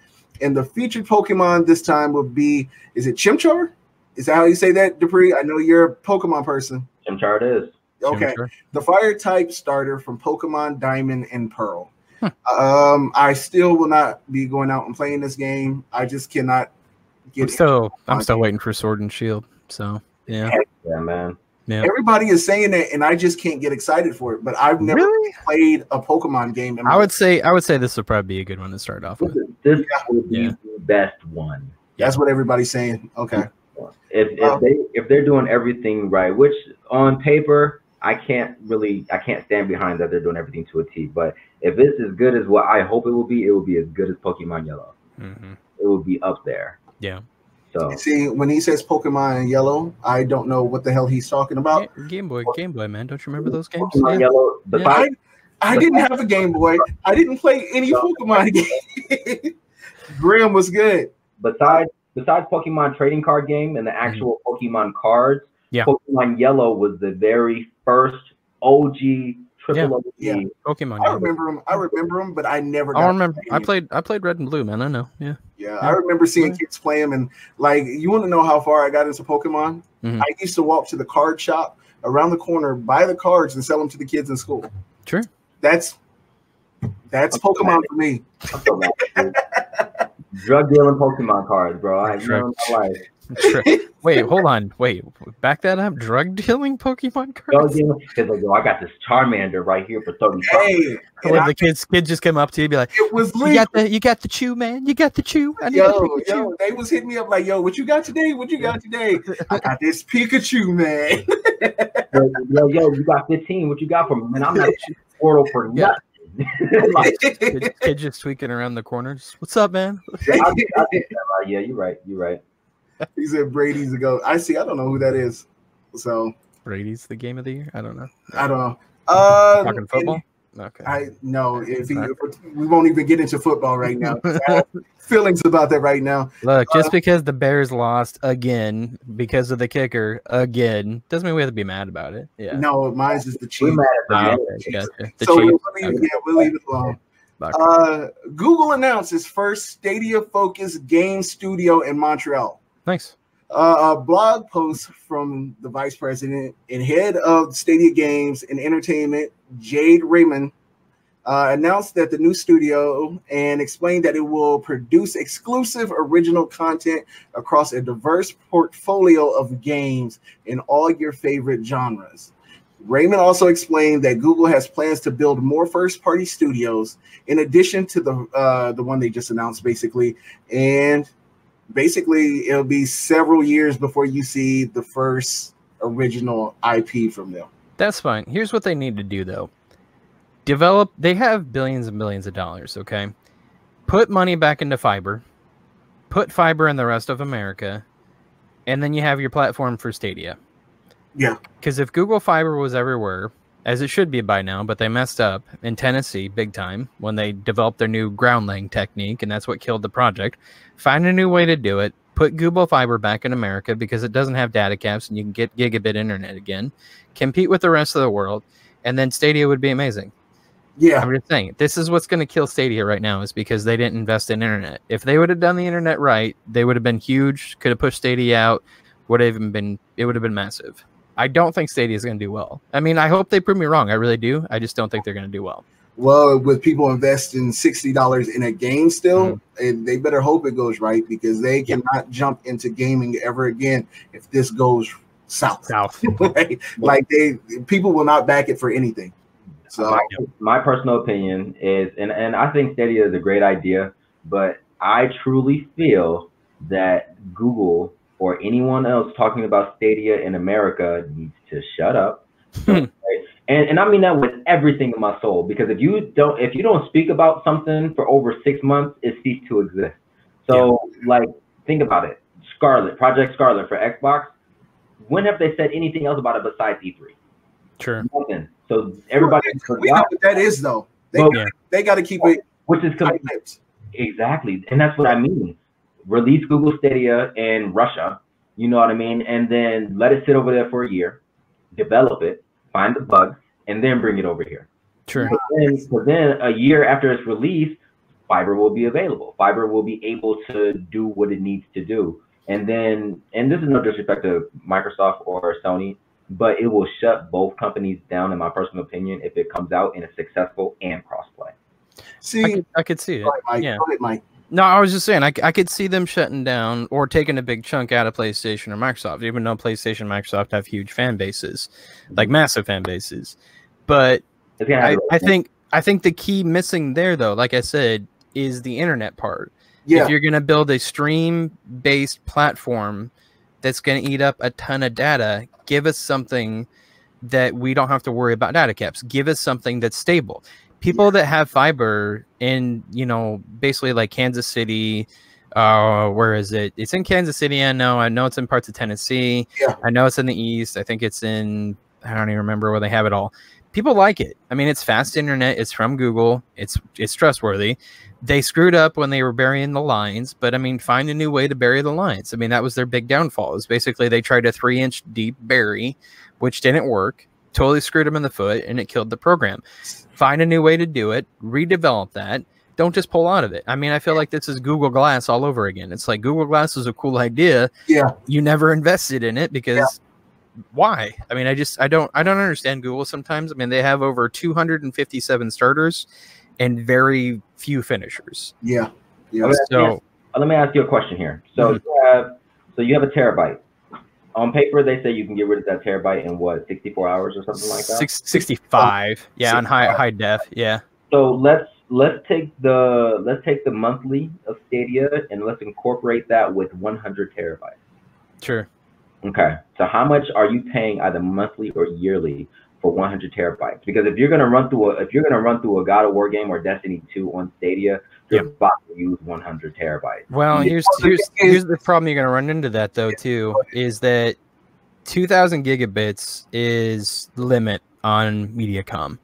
and the featured Pokemon this time will be, is it Chimchar? Is that how you say that, Dupree? I know you're a Pokemon person. Chimchar it is. Okay. Chimchar. The Fire-type starter from Pokemon Diamond and Pearl. Huh. I still will not be going out and playing this game. I just cannot get. I'm still waiting for Sword and Shield. So yeah, man. Yeah. Everybody is saying that, and I just can't get excited for it. But I've never played a Pokemon game. I would say this would probably be a good one to start off with. This would be the best one. That's what everybody's saying. Okay. If they're doing everything right, which on paper. I can't stand behind that they're doing everything to a T. But if it's as good as what I hope it will be as good as Pokemon Yellow. Mm-hmm. It will be up there. Yeah. So see, when he says Pokemon Yellow, I don't know what the hell he's talking about. Game Boy, man. Don't you remember those games? Pokemon Yellow. I didn't have a Game Boy. I didn't play any Pokemon games. Grim was good. Besides Pokemon trading card game and the actual Pokemon cards. Yeah. Pokemon Yellow was the very first OG triple OG Pokemon. I remember them, but I never. Got I remember. I played Red and Blue, man. I know. Yeah. Yeah. I remember seeing kids play them, and like, you want to know how far I got into Pokemon? Mm-hmm. I used to walk to the card shop around the corner, buy the cards, and sell them to the kids in school. True. That's Pokemon for me. Drug dealing Pokemon cards, bro. I know my life. Wait, hold on. Wait, back that up. Drug dealing Pokemon cards. Like, yo, I got this Charmander right here for 30. The kid just come up to you and be like, "It was legal. You got the chew, man. You got the chew." Yo, they was hitting me up like, "Yo, what you got today? What you got today?" I got this Pikachu, man. yo, you got 15. What you got for me? Man, I'm not portal for nothing. Kid just tweaking around the corners. What's up, man? Yeah, you're right. He said Brady's the GOAT. I see. I don't know who that is. So Brady's the game of the year. I don't know. I don't know. Talking football. Okay. We won't even get into football right now. I have feelings about that right now. Look, just because the Bears lost again because of the kicker again doesn't mean we have to be mad about it. Yeah. No, mine's just the Chiefs. We'll leave it alone. Google announced its first Stadia-focused game studio in Montreal. Thanks. A blog post from the vice president and head of Stadia Games and Entertainment, Jade Raymond, announced that the new studio and explained that it will produce exclusive original content across a diverse portfolio of games in all your favorite genres. Raymond also explained that Google has plans to build more first-party studios in addition to the one they just announced, basically, and basically it'll be several years before you see the first original IP from them. That's fine. Here's what they need to do, though. Develop. They have billions and billions of dollars, okay? Put money back into fiber. Put fiber in the rest of America. And then you have your platform for Stadia. Yeah. Because if Google Fiber was everywhere, as it should be by now, but they messed up in Tennessee big time when they developed their new groundling technique, and that's what killed the project. Find a new way to do it. Put Google Fiber back in America because it doesn't have data caps, and you can get gigabit internet again. Compete with the rest of the world, and then Stadia would be amazing. Yeah. I'm just saying, this is what's going to kill Stadia right now is because they didn't invest in internet. If they would have done the internet right, they would have been huge, could have pushed Stadia out, it would have been massive. I don't think Stadia is going to do well. I mean, I hope they prove me wrong. I really do. I just don't think they're going to do well. Well, with people investing $60 in a game still, mm-hmm. they better hope it goes right because they cannot jump into gaming ever again if this goes south. Right? Yeah. Like people will not back it for anything. So my personal opinion is, and I think Stadia is a great idea, but I truly feel that Google or anyone else talking about Stadia in America needs to shut up. Right? And I mean that with everything in my soul, because if you don't speak about something for over 6 months, it ceased to exist. So like, think about it. Project Scarlet for Xbox. When have they said anything else about it besides E3? Sure. Nothing. So everybody. We know what that is though. They got to keep it. Which is complete. Exactly. And that's what I mean. Release Google Stadia in Russia, you know what I mean? And then let it sit over there for a year, develop it, find the bugs, and then bring it over here. True. So then a year after it's released, fiber will be available. Fiber will be able to do what it needs to do. And then, and this is no disrespect to Microsoft or Sony, but it will shut both companies down, in my personal opinion, if it comes out and it's successful and crossplay. See, I could see it. Go ahead, Mike. No, I was just saying, I could see them shutting down or taking a big chunk out of PlayStation or Microsoft, even though PlayStation and Microsoft have huge fan bases, like massive fan bases. But yeah, I think the key missing there, though, like I said, is the internet part. Yeah. If you're going to build a stream-based platform that's going to eat up a ton of data, give us something that we don't have to worry about data caps. Give us something that's stable. People that have fiber in, you know, basically like Kansas City, where is it? It's in Kansas City. I know it's in parts of Tennessee. Yeah. I know it's in the East. I think it's in, I don't even remember where they have it all. People like it. I mean, it's fast internet. It's from Google. It's trustworthy. They screwed up when they were burying the lines, but I mean, find a new way to bury the lines. I mean, that was their big downfall. Is basically they tried a 3-inch deep bury, which didn't work. Totally screwed them in the foot, and it killed the program. Find a new way to do it. Redevelop that. Don't just pull out of it. I mean, I feel like this is Google Glass all over again. It's like Google Glass is a cool idea. Yeah. You never invested in it because why? I mean, I don't understand Google sometimes. I mean, they have over 257 starters and very few finishers. Yeah. Yeah. So let me ask you a question here. So you have a terabyte. On paper, they say you can get rid of that terabyte in, what, 64 hours or something like that? 65. Oh, yeah, 65. On high def. Yeah. So let's take the monthly of Stadia and let's incorporate that with 100 terabytes. Sure. Okay. So how much are you paying either monthly or yearly for 100 terabytes. Because if you're gonna run through a God of War game or Destiny 2 on Stadia, you're about to use 100 terabytes. Well, here's the problem you're gonna run into that though too, is that 2,000 gigabits is the limit on MediaCom.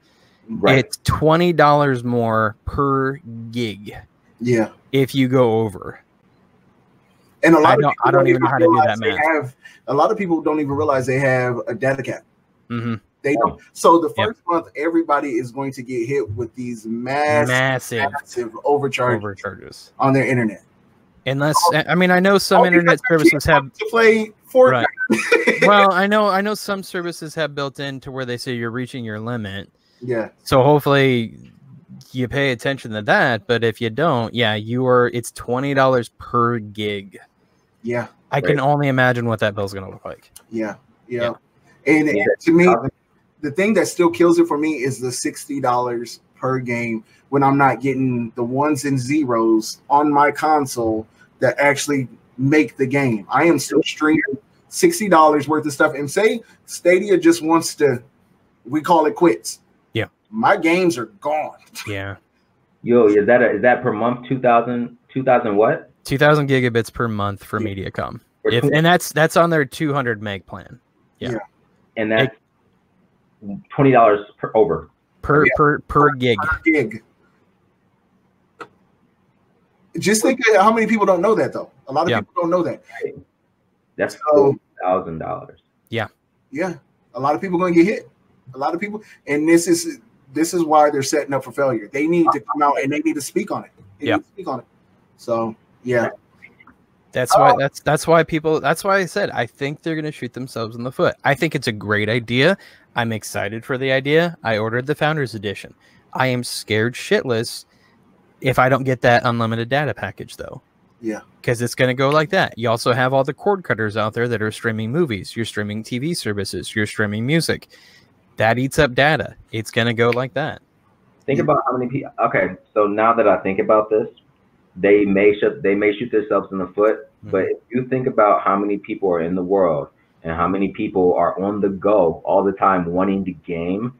Right. It's $20 more per gig. Yeah. If you go over. And a lot of people don't even know how to do that math. A lot of people don't even realize they have a data cap. Mm-hmm. They don't. So the first month, everybody is going to get hit with these massive overcharges on their internet. Unless, I mean, I know some internet services have to play Fortnite. Right. Well, I know some services have built in to where they say you're reaching your limit. Yeah. So hopefully you pay attention to that. But if you don't, you are. It's $20 per gig. Yeah. I can only imagine what that bill is going to look like. Yeah. Yeah. And to me, the thing that still kills it for me is the $60 per game when I'm not getting the ones and zeros on my console that actually make the game. I am still streaming $60 worth of stuff. And say Stadia just wants to, we call it quits. Yeah. My games are gone. Yeah. Yo, is that per month? 2,000 what? 2,000 gigabits per month for MediaCom. And that's on their 200 meg plan. Yeah. And that's $20 per per gig. Just think how many people don't know that though. A lot of people don't know that. That's $1,000. Yeah. Yeah. A lot of people are going to get hit. A lot of people, and this is why they're setting up for failure. They need to come out and they need to speak on it. So yeah. That's why I said I think they're gonna shoot themselves in the foot. I think it's a great idea. I'm excited for the idea. I ordered the Founders Edition. I am scared shitless if I don't get that unlimited data package though. Yeah. Because it's gonna go like that. You also have all the cord cutters out there that are streaming movies, you're streaming TV services, you're streaming music. That eats up data. It's gonna go like that. Think about how many people so now that I think about this. They may shoot themselves in the foot, but if you think about how many people are in the world and how many people are on the go all the time wanting to game,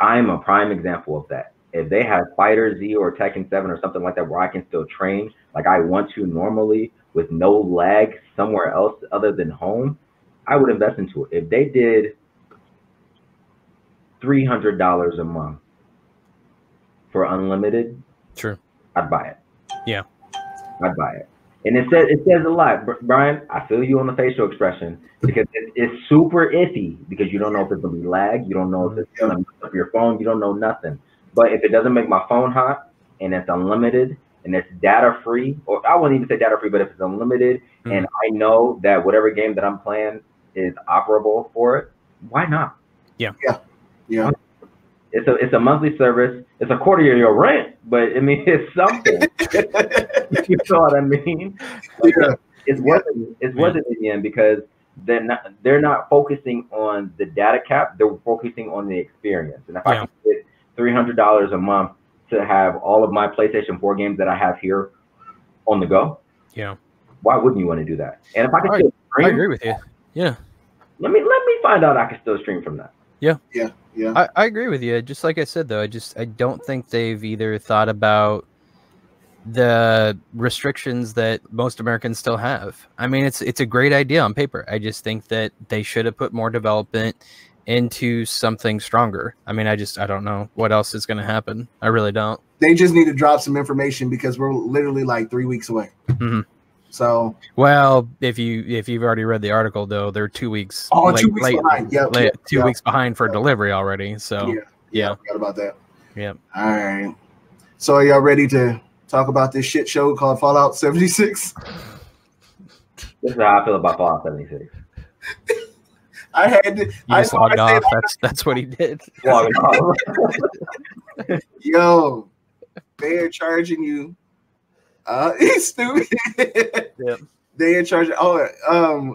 I'm a prime example of that. If they had Fighter Z or Tekken 7 or something like that where I can still train like I want to normally with no lag somewhere else other than home, I would invest into it. If they did $300 a month for unlimited, I'd buy it. Yeah, I'd buy it, and it says a lot, Brian. I feel you on the facial expression because it's super iffy because you don't know if it's gonna be lag, you don't know if it's gonna mess up your phone, you don't know nothing. But if it doesn't make my phone hot and it's unlimited and it's data free, or I wouldn't even say data free, but if it's unlimited and I know that whatever game that I'm playing is operable for it, why not? Yeah. It's a monthly service. It's a quarter of your rent, but I mean it's something. You know what I mean? Like, It's worth it in the end because they're not focusing on the data cap. They're focusing on the experience. And if I can get $300 a month to have all of my PlayStation 4 games that I have here on the go, why wouldn't you want to do that? And if I can I agree with you. Yeah. Let me find out I can still stream from that. Yeah. I agree with you. Just like I said, though, I don't think they've either thought about the restrictions that most Americans still have. I mean, it's a great idea on paper. I just think that they should have put more development into something stronger. I mean, I don't know what else is going to happen. I really don't. They just need to drop some information because we're literally like 3 weeks away. Mm-hmm. So well, if you've already read the article though, they're 2 weeks. Oh, late, 2 weeks late, behind. Yeah, late, yep, 2 weeks behind for delivery already. So yeah, I forgot about that. Yeah. All right. So are y'all ready to talk about this shit show called Fallout 76? This is how I feel about Fallout 76. I had to. I logged off. That's what he did. Yo, they're charging you. It's stupid. Yep. They are charging. Oh,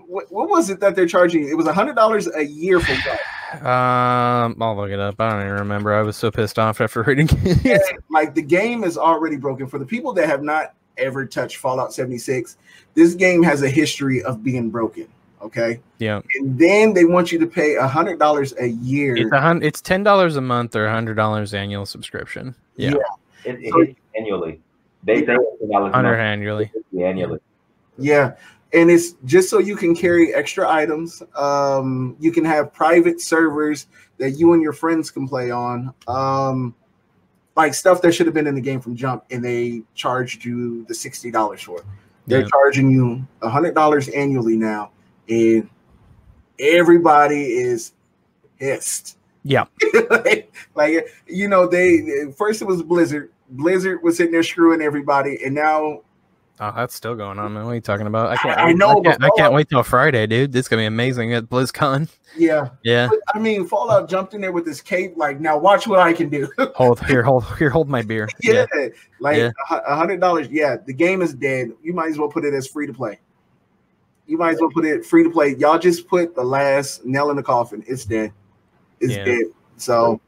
what was it that they're charging? It was $100 a year for that. I'll look it up. I don't even remember. I was so pissed off after reading it. Yeah, like the game is already broken. For the people that have not ever touched Fallout 76, this game has a history of being broken. Okay. Yeah. And then they want you to pay $100 a year. It's $10 a month or $100 annual subscription. Yeah. Yeah. It is annually. They pay $100 annually. Annually. Yeah. And it's just so you can carry extra items. You can have private servers that you and your friends can play on. Like stuff that should have been in the game from jump, and they charged you the $60 for it. They're charging you $100 annually now, and everybody is pissed. Yeah. like, you know, they first it was Blizzard. Blizzard was sitting there screwing everybody, and now... Oh, that's still going on, man. What are you talking about? I can't wait till Friday, dude. This is going to be amazing at BlizzCon. Yeah. Yeah. But, I mean, Fallout jumped in there with his cape. Like, now watch what I can do. hold my beer. Yeah. Like $100. Yeah. The game is dead. You might as well put it as free to play. You might as well put it free to play. Y'all just put the last nail in the coffin. It's dead. It's dead. So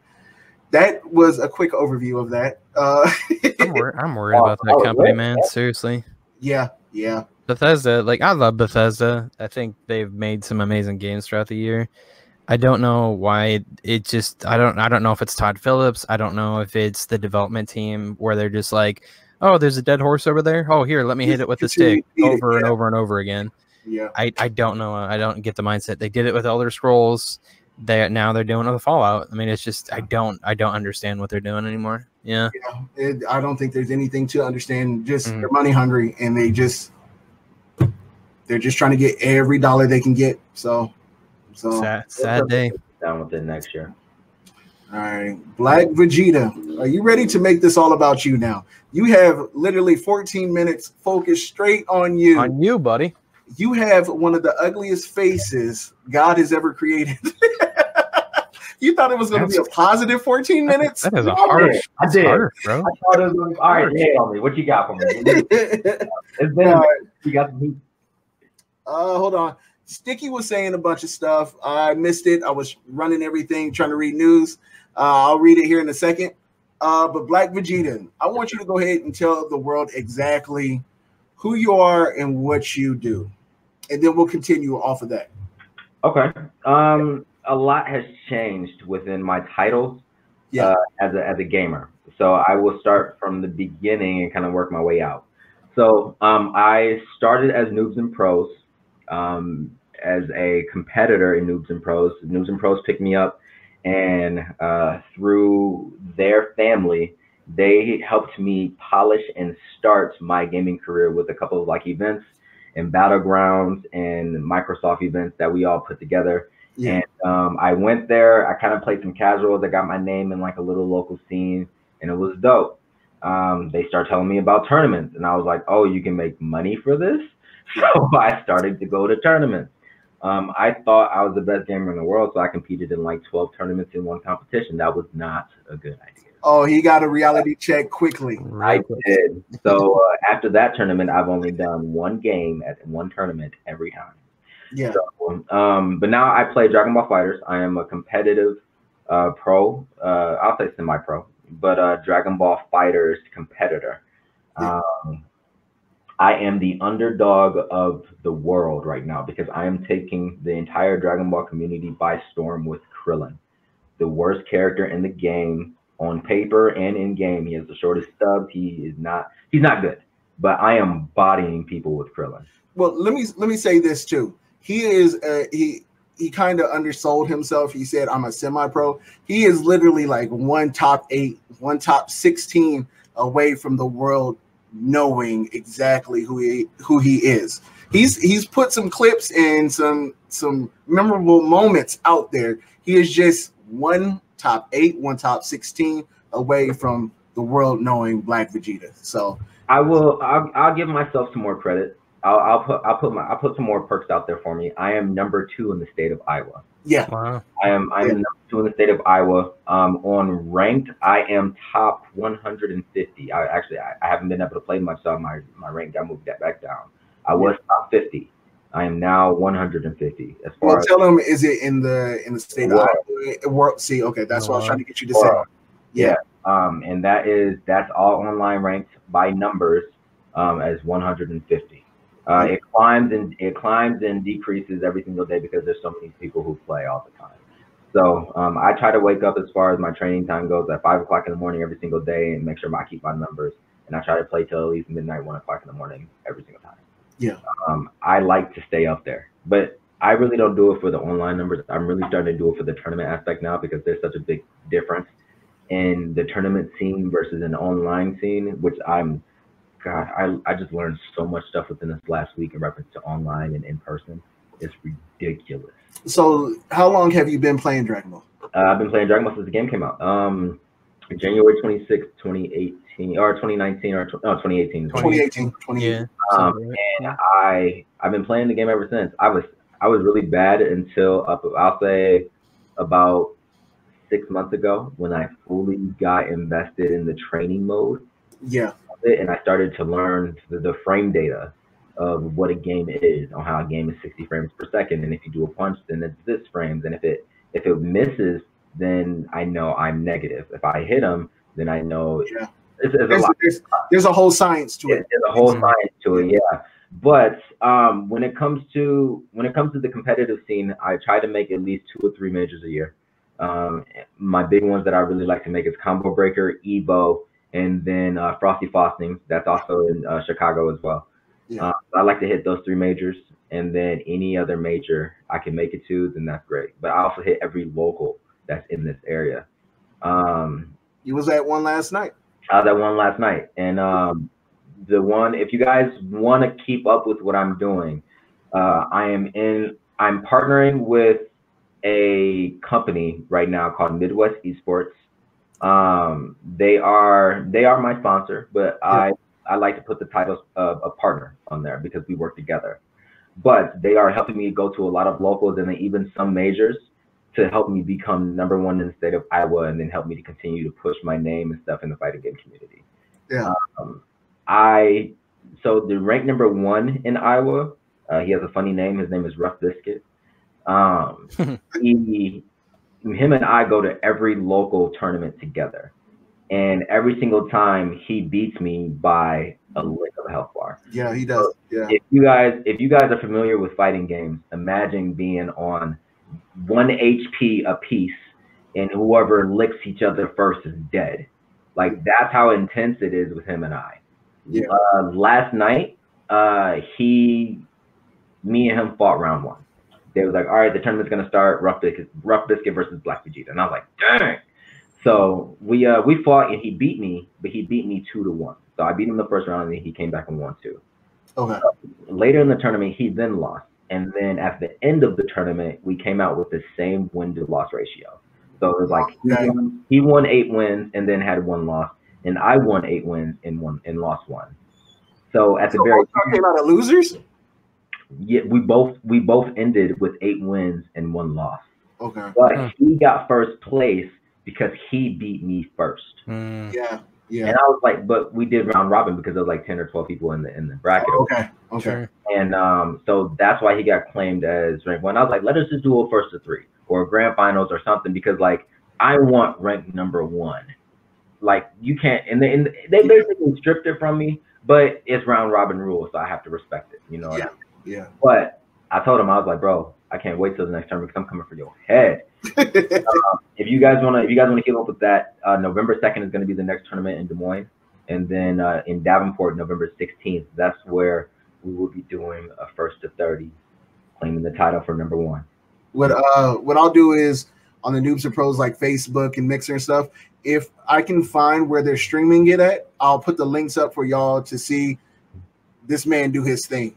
that was a quick overview of that. I'm worried about that company, man. Seriously. Yeah, yeah. Bethesda, like, I love Bethesda. I think they've made some amazing games throughout the year. I don't know why it just I don't know if it's Todd Phillips. I don't know if it's the development team where they're just like, oh, there's a dead horse over there. Oh, here, let me hit it with the stick over and over and over again. Yeah. I don't know. I don't get the mindset. They did it with Elder Scrolls. Now they're doing it with Fallout. I mean, it's just I don't understand what they're doing anymore. Yeah, I don't think there's anything to understand. Just they're money hungry, and they're just trying to get every dollar they can get. So sad day. Down with it next year. All right, Black Vegeta, are you ready to make this all about you now? You have literally 14 minutes focused straight on you. On you, buddy. You have one of the ugliest faces God has ever created. You thought it was going to be a positive 14 minutes? That is a harsh. I did. Harsh, bro. I thought it was going to be, all right, hit on me. What you got for me? It's been, you got the heat. Hold on. Sticky was saying a bunch of stuff. I missed it. I was running everything, trying to read news. I'll read it here in a second. But Black Vegeta, I want you to go ahead and tell the world exactly who you are and what you do. And then we'll continue off of that. Okay. A lot has changed within my titles as a gamer. So I will start from the beginning and kind of work my way out. So I started as Noobs and Pros, as a competitor in Noobs and Pros. Noobs and Pros picked me up, and through their family, they helped me polish and start my gaming career with a couple of like events and battlegrounds and Microsoft events that we all put together. Yeah. And I went there. I kind of played some casuals. I got my name in like a little local scene, and it was dope. They started telling me about tournaments, and I was like, "Oh, you can make money for this." So I started to go to tournaments. I thought I was the best gamer in the world, so I competed in like 12 tournaments in one competition. That was not a good idea. Oh, he got a reality check quickly. I did. So after that tournament, I've only done one game at one tournament every time. Yeah. So, but now I play Dragon Ball Fighters. I am a competitive pro. I'll say semi-pro, but Dragon Ball Fighters competitor. I am the underdog of the world right now because I am taking the entire Dragon Ball community by storm with Krillin, the worst character in the game on paper and in game. He has the shortest stubs. He's not good. But I am bodying people with Krillin. Well, let me say this too. He is he kind of undersold himself. He said, "I'm a semi-pro." He is literally like one top 8, one top 16 away from the world knowing exactly who he is. He's put some clips and some memorable moments out there. He is just one top 8, one top 16 away from the world knowing Black Vegeta. So I'll give myself some more credit. I'll put some more perks out there for me. I am number 2 in the state of Iowa. Yeah. Wow. I am number 2 in the state of Iowa. On ranked, I am top 150. I haven't been able to play much, so my rank got moved back down. I was top 50. I am now 150. As far as tell them, is it in the state world. Of Iowa? World, see, okay, that's what I was trying to get you to world. Say. Yeah. And that's all online ranked by numbers as 150. It climbs and decreases every single day because there's so many people who play all the time. So I try to wake up as far as my training time goes at 5 o'clock in the morning every single day and make sure I keep my numbers. And I try to play till at least midnight, 1 o'clock in the morning every single time. Yeah. I like to stay up there, but I really don't do it for the online numbers. I'm really starting to do it for the tournament aspect now because there's such a big difference in the tournament scene versus an online scene, which I'm, God, I just learned so much stuff within this last week in reference to online and in person. It's ridiculous. So how long have you been playing Dragon Ball? I've been playing Dragon Ball since the game came out. January 26, 2018, or 2019, or no, 2018. 2018. 2018. Yeah. And I've been playing the game ever since. I was really bad until I'll say about 6 months ago when I fully got invested in the training mode. Yeah. And I started to learn the frame data of what a game is, on how a game is 60 frames per second, and if you do a punch, then it's this frames, and if it misses, then I know I'm negative. If I hit them, then I know. Yeah. There's a whole science to it. There's a whole science to it. Yeah. But when it comes to the competitive scene, I try to make at least 2 or 3 majors a year. My big ones that I really like to make is Combo Breaker, Evo, and then Frosty Frosting. That's also in Chicago as well. Yeah. I like to hit those 3 majors, and then any other major I can make it to, then that's great. But I also hit every local that's in this area. You was at one last night. I was at one last night, and the one, if you guys want to keep up with what I'm doing, I'm partnering with a company right now called Midwest Esports. They are my sponsor, but I like to put the title of a partner on there because we work together. But they are helping me go to a lot of locals and even some majors to help me become #1 in the state of Iowa, and then help me to continue to push my name and stuff in the fighting game community. Yeah. So the ranked #1 in Iowa, he has a funny name. His name is Rough Biscuit. Him and I go to every local tournament together, and every single time he beats me by a lick of a health bar. Yeah, he does. Yeah. If you guys are familiar with fighting games, imagine being on 1 HP a piece, and whoever licks each other first is dead. Like, that's how intense it is with him and I. Yeah. Last night, me and him fought round 1. They was like, all right, the tournament's gonna start. Rough Biscuit versus Black Vegeta, and I was like, dang. So we fought, and he beat me, but he beat me 2-1. So I beat him the first round, and he came back and won 2. Okay. Later in the tournament, he then lost, and then at the end of the tournament, we came out with the same win-to-loss ratio. So it was like he won 8 wins and then had 1 loss, and I won 8 wins and lost 1. So at the very end, came out of losers. Yeah, we both ended with 8 wins and 1 loss. Okay. But he got first place because he beat me first. Mm. Yeah. And I was like, but we did round robin because there was like 10 or 12 people in the bracket. Oh, okay. And so that's why he got claimed as rank 1. I was like, let us just do a 1st to 3 or a grand finals or something, because like I want rank #1. Like, you can't, and they basically stripped it from me, but it's round robin rules, so I have to respect it. You know. Yeah. Yeah. But I told him, I was like, bro, I can't wait till the next tournament because I'm coming for your head. If you guys wanna keep up with that, November 2nd is gonna be the next tournament in Des Moines, and then in Davenport, November 16th. That's where we will be doing a 1st to 30, claiming the title for #1. What I'll do is on the Noobs and Pros, like Facebook and Mixer and stuff, if I can find where they're streaming it at, I'll put the links up for y'all to see this man do his thing.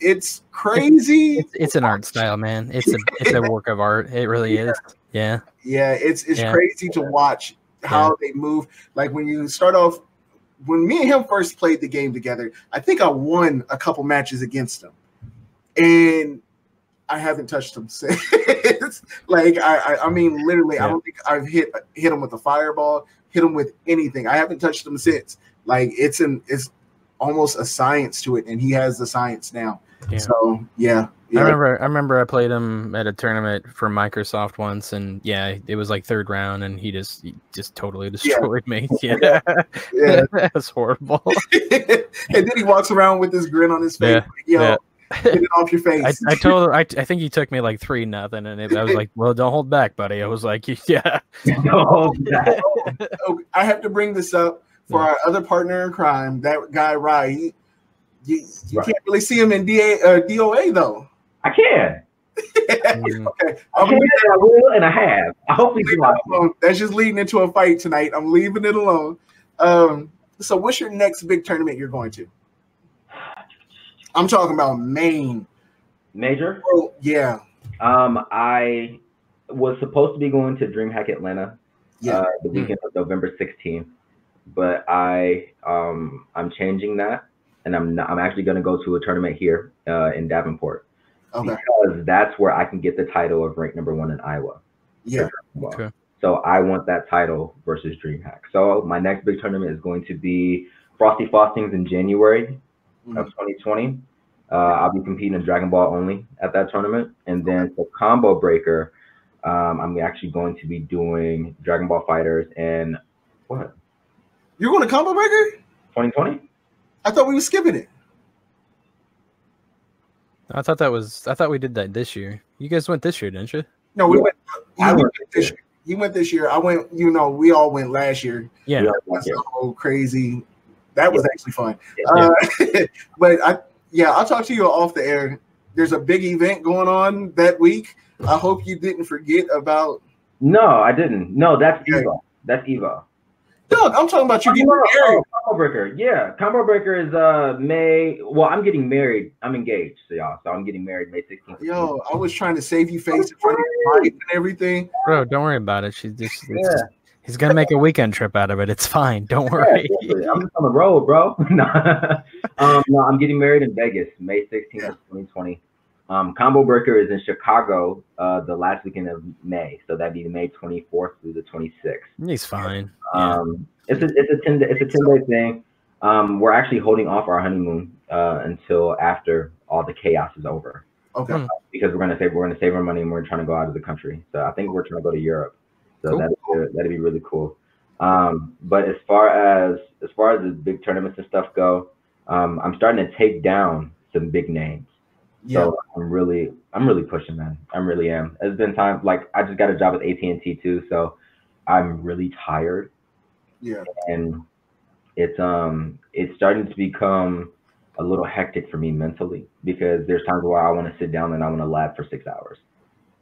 It's crazy. It's an art style, man. It's a work of art. It really is. Yeah. Yeah. It's crazy to watch how they move. Like, when you start off, when me and him first played the game together, I think I won a couple matches against him, and I haven't touched him since. Like, I mean, literally, I don't think I've hit him with a fireball, hit him with anything. I haven't touched him since. Like, it's almost a science to it, and he has the science now. Yeah. So yeah, Yeah. I remember I played him at a tournament for Microsoft once, and yeah, it was like third round, and he just totally destroyed me. Yeah, yeah. That's horrible. And then he walks around with this grin on his face. Yeah. Like, yo, get it off your face. I think he took me like 3-0, and I was like, well, don't hold back, buddy. I was like, yeah. I have to bring this up for our other partner in crime, that guy Rye. You can't really see him in DOA though. I can. Okay. I can, I will, and I have. I hope he's watching. That's just leading into a fight tonight. I'm leaving it alone. So what's your next big tournament you're going to? I'm talking about Maine. Major? Oh, yeah. I was supposed to be going to DreamHack Atlanta the weekend of November 16th, but I'm changing that, and I'm actually going to go to a tournament here in Davenport. Okay. Because that's where I can get the title of ranked number 1 in Iowa. Yeah. Okay. So I want that title versus DreamHack. So my next big tournament is going to be Frosty Frostings in January of 2020. I'll be competing in Dragon Ball only at that tournament. And then for Combo Breaker, I'm actually going to be doing Dragon Ball Fighters and what? You're going to Combo Breaker? 2020? I thought we were skipping it. I thought we did that this year. You guys went this year, didn't you? No, we went. I went this year. You went this year. I went. You know, we all went last year. Yeah, that's the whole crazy. That was actually fun. Yeah. But I'll talk to you off the air. There's a big event going on that week. I hope you didn't forget about. No, I didn't. No, that's Evo. That's Evo. No, I'm talking about you getting married. Combo Breaker, Combo Breaker is May. Well, I'm getting married. I'm engaged, so y'all. So I'm getting married May 16th. Yo, I was trying to save you face in front of your wife and everything. Bro, don't worry about it. She's just. He's gonna make a weekend trip out of it. It's fine. Don't worry. Yeah, I'm just on the road, bro. No, I'm getting married in Vegas, May 16th, 2020. Combo Breaker is in Chicago the last weekend of May, so that'd be May 24th through the 26th. He's fine. It's a 10-day thing. We're actually holding off our honeymoon until after all the chaos is over. Okay. Because we're gonna save our money, and we're trying to go out of the country. So I think we're trying to go to Europe. So cool. that'd be really cool. But as far as the big tournaments and stuff go, I'm starting to take down some big names. Yeah. So I'm really pushing, man. I really am. It's been time. Like, I just got a job with AT&T too, so I'm really tired. Yeah. And it's starting to become a little hectic for me mentally, because there's times where I want to sit down and I want to lab for 6 hours.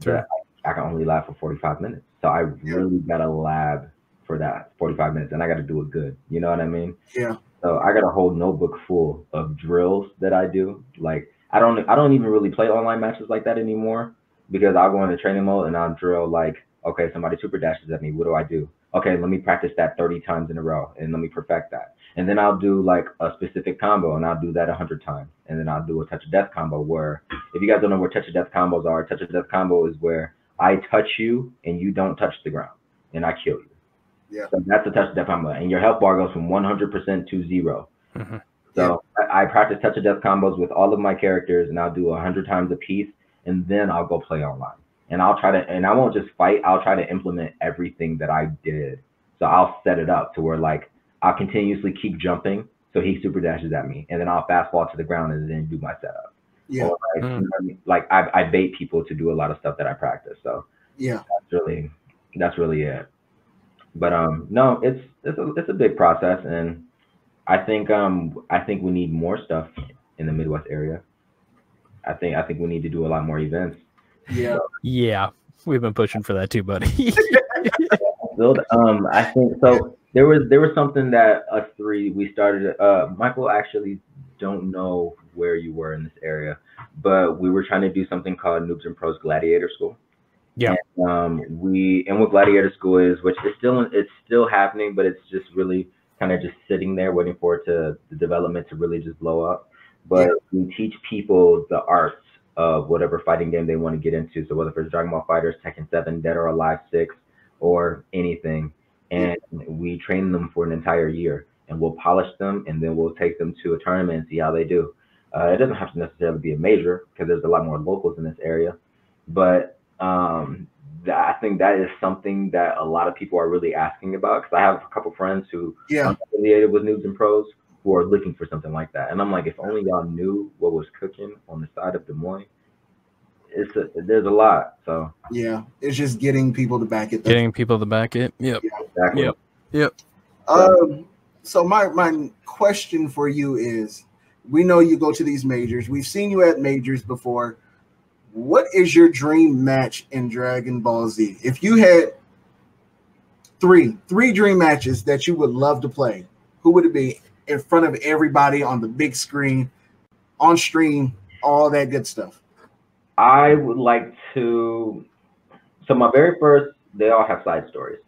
Sure. But I can only lab for 45 minutes. So I really got to lab for that 45 minutes, and I got to do it good. You know what I mean? Yeah. So I got a whole notebook full of drills that I do. Like, I don't even really play online matches like that anymore, because I'll go into training mode and I'll drill like, okay, somebody super dashes at me. What do I do? Okay, let me practice that 30 times in a row and let me perfect that. And then I'll do like a specific combo, and I'll do that 100 times. And then I'll do a touch of death combo, where, if you guys don't know what touch of death combos are, touch of death combo is where I touch you and you don't touch the ground and I kill you. Yeah. So that's a touch of death combo. And your health bar goes from 100% to 0. Mm-hmm. So I practice touch of death combos with all of my characters, and I'll do 100 times a piece, and then I'll go play online. And I won't just fight. I'll try to implement everything that I did. So I'll set it up to where, like, I'll continuously keep jumping. So he super dashes at me, and then I'll fastball to the ground and then do my setup. Yeah. Or I bait people to do a lot of stuff that I practice. So that's really it. But no, it's a big process, and I think we need more stuff in the Midwest area. I think we need to do a lot more events. Yeah. Yeah. We've been pushing for that too, buddy. I think so. There was something that us three, we started, Michael, actually don't know where you were in this area, but we were trying to do something called Noobs and Pros Gladiator School. Yeah. And, what Gladiator School is, which is still happening, but it's just really kind of just sitting there waiting for it to the development to really just blow up. But we teach people the arts of whatever fighting game they want to get into. So whether it's Dragon Ball Fighters, Tekken 7, Dead or Alive 6, or anything. And we train them for an entire year, and we'll polish them, and then we'll take them to a tournament and see how they do. It doesn't have to necessarily be a major because there's a lot more locals in this area, but I think that is something that a lot of people are really asking about, because I have a couple friends who are affiliated with Noobs and Pros who are looking for something like that. And I'm like, if only y'all knew what was cooking on the side of Des Moines. It's a, there's a lot. So yeah, it's just getting people to back it. Getting people to back it. Yep. Yeah, exactly. Yep. So my question for you is, we know you go to these majors. We've seen you at majors before. What is your dream match in Dragon Ball Z? If you had three dream matches that you would love to play, who would it be in front of everybody on the big screen, on stream, all that good stuff? I would like to, so my very first, they all have side stories.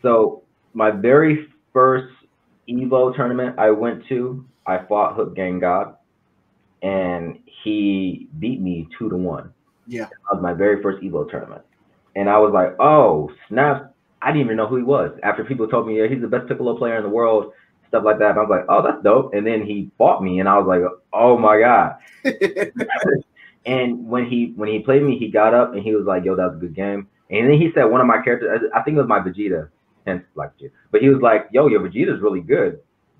So my very first Evo tournament I went to, I fought Hook Gang God, and he beat me 2-1. Yeah. That was my very first Evo tournament. And I was like, oh, snap. I didn't even know who he was. After people told me, yeah, he's the best Piccolo player in the world, stuff like that. And I was like, oh, that's dope. And then he fought me, and I was like, oh, my God. And when he played me, he got up and he was like, yo, that was a good game. And then he said one of my characters, I think it was my Vegeta, hence Black Vegeta, but he was like, yo, your Vegeta's really good.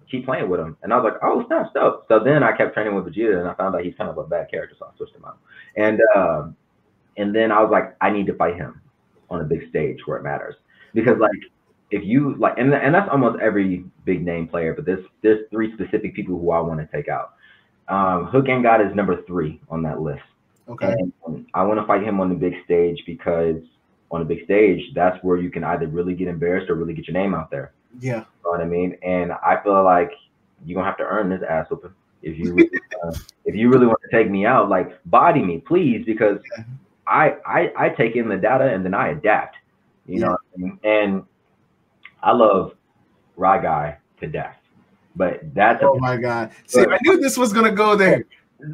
Keep playing with him. And I was like, oh, snap, stuff. So then I kept training with Vegeta, and I found out he's kind of a bad character, so I switched him out. And then I was like, I need to fight him on a big stage where it matters. Because, like, if you, like, and that's almost every big name player, but there's three specific people who I want to take out. Hook and God is number 3 on that list. Okay. And I want to fight him on the big stage, because on the big stage, that's where you can either really get embarrassed or really get your name out there. Yeah. You know what I mean? And I feel like you're going to have to earn this ass open. If you really, if you really want to take me out, like, body me, please, because I take in the data and then I adapt. You know what I mean? And I love Rye Guy to death. But that's oh my God. See, I knew this was gonna go there.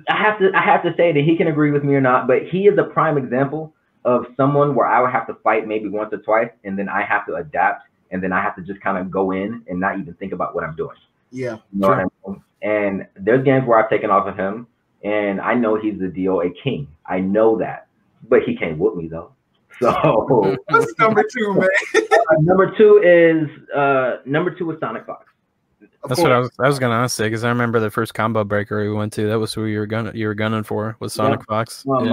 I have to say that he can agree with me or not, but he is a prime example of someone where I would have to fight maybe once or twice, and then I have to adapt, and then I have to just kind of go in and not even think about what I'm doing. Yeah. You know what I mean? And there's games where I've taken off of him, and I know he's the DOA king. I know that. But he can't whoop me though. So what's number 2, man? number two is Sonic Fox. That's what I was gonna say, because I remember the first combo breaker we went to. That was who you were gunning for, was Sonic Fox. Well,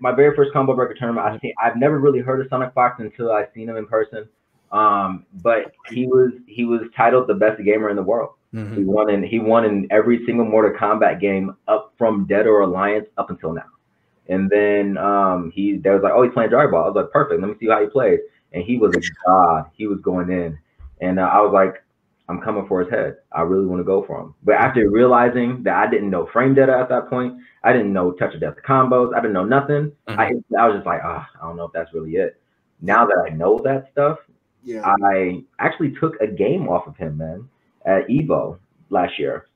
my very first combo breaker tournament. I've never really heard of Sonic Fox until I seen him in person. But he was titled the best gamer in the world. Mm-hmm. He won in every single Mortal Kombat game up from Dead or Alliance up until now. And then they was like, oh, he's playing Dragon Ball. I was like, perfect. Let me see how he plays. And he was a god. He was going in, and I was like, I'm coming for his head. I really want to go for him. But after realizing that I didn't know frame data at that point, I didn't know touch or death combos, I didn't know nothing. Mm-hmm. I was just like, I don't know if that's really it. Now that I know that stuff, I actually took a game off of him, man, at Evo last year.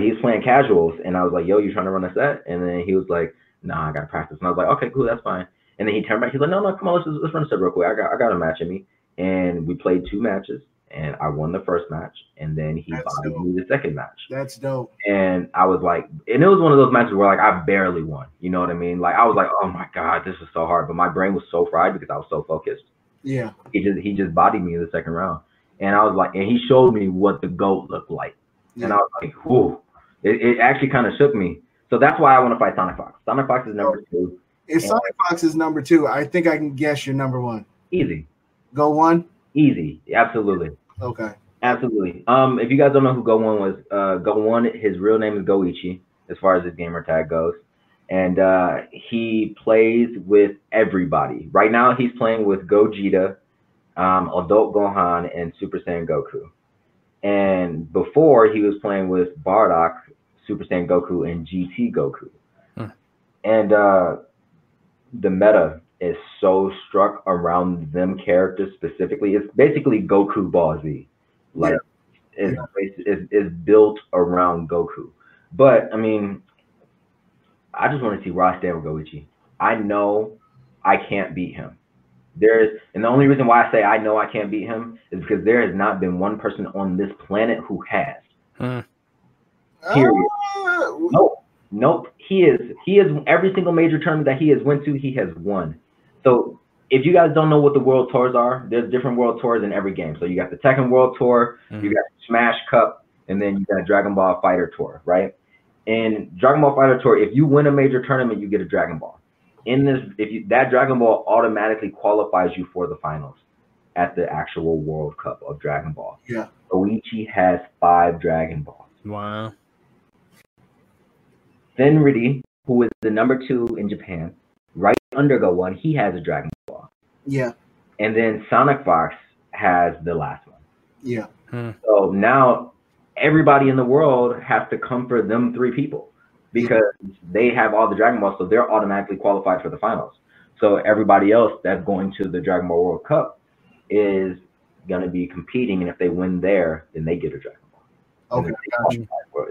He was playing casuals, and I was like, yo, you trying to run a set? And then he was like, nah, I got to practice. And I was like, okay, cool, that's fine. And then he turned back. He's like, no, come on, let's run a set real quick. I got a match in me. And we played 2 matches. And I won the first match, and then he bodied me the second match. That's dope. And I was like, and it was one of those matches where, like, I barely won. You know what I mean? Like, I was like, oh my God, this is so hard. But my brain was so fried because I was so focused. Yeah. He just bodied me in the second round. And I was like, and he showed me what the GOAT looked like. Yeah. And I was like, whoo. It actually kind of shook me. So that's why I want to fight Sonic Fox. Sonic Fox is number 2. If Sonic Fox is number 2, I think I can guess your number 1. Easy. GO1? Easy, absolutely. Okay, absolutely. If you guys don't know who GO1 was, GO1, his real name is Goichi, as far as his gamer tag goes, and he plays with everybody. Right now, he's playing with Gogeta, Adult Gohan, and Super Saiyan Goku. And before, he was playing with Bardock, Super Saiyan Goku, and GT Goku. Huh. And the meta is so struck around them characters specifically. It's basically Goku Ball Z. Like, it's built around Goku. But, I mean, I just want to see Ross stand with Goichi. I know I can't beat him. And the only reason why I say I know I can't beat him is because there has not been one person on this planet who has. Period. Nope. Nope. He is every single major tournament that he has went to, he has won. So if you guys don't know what the world tours are, there's different world tours in every game. So you got the Tekken World Tour, you got Smash Cup, and then you got Dragon Ball Fighter Tour, right? And Dragon Ball Fighter Tour, if you win a major tournament, you get a Dragon Ball. In this, if you, that Dragon Ball automatically qualifies you for the finals at the actual World Cup of Dragon Ball. Yeah. Oichi has 5 Dragon Balls. Wow. Fenridi, who is the #2 in Japan, right under GO1, he has a Dragon Ball. Yeah. And then Sonic Fox has the last one. Yeah. Hmm. So now everybody in the world has to come for them 3 people because they have all the Dragon Balls, so they're automatically qualified for the finals. So everybody else that's going to the Dragon Ball World Cup is going to be competing, and if they win there, then they get a Dragon Ball. Okay.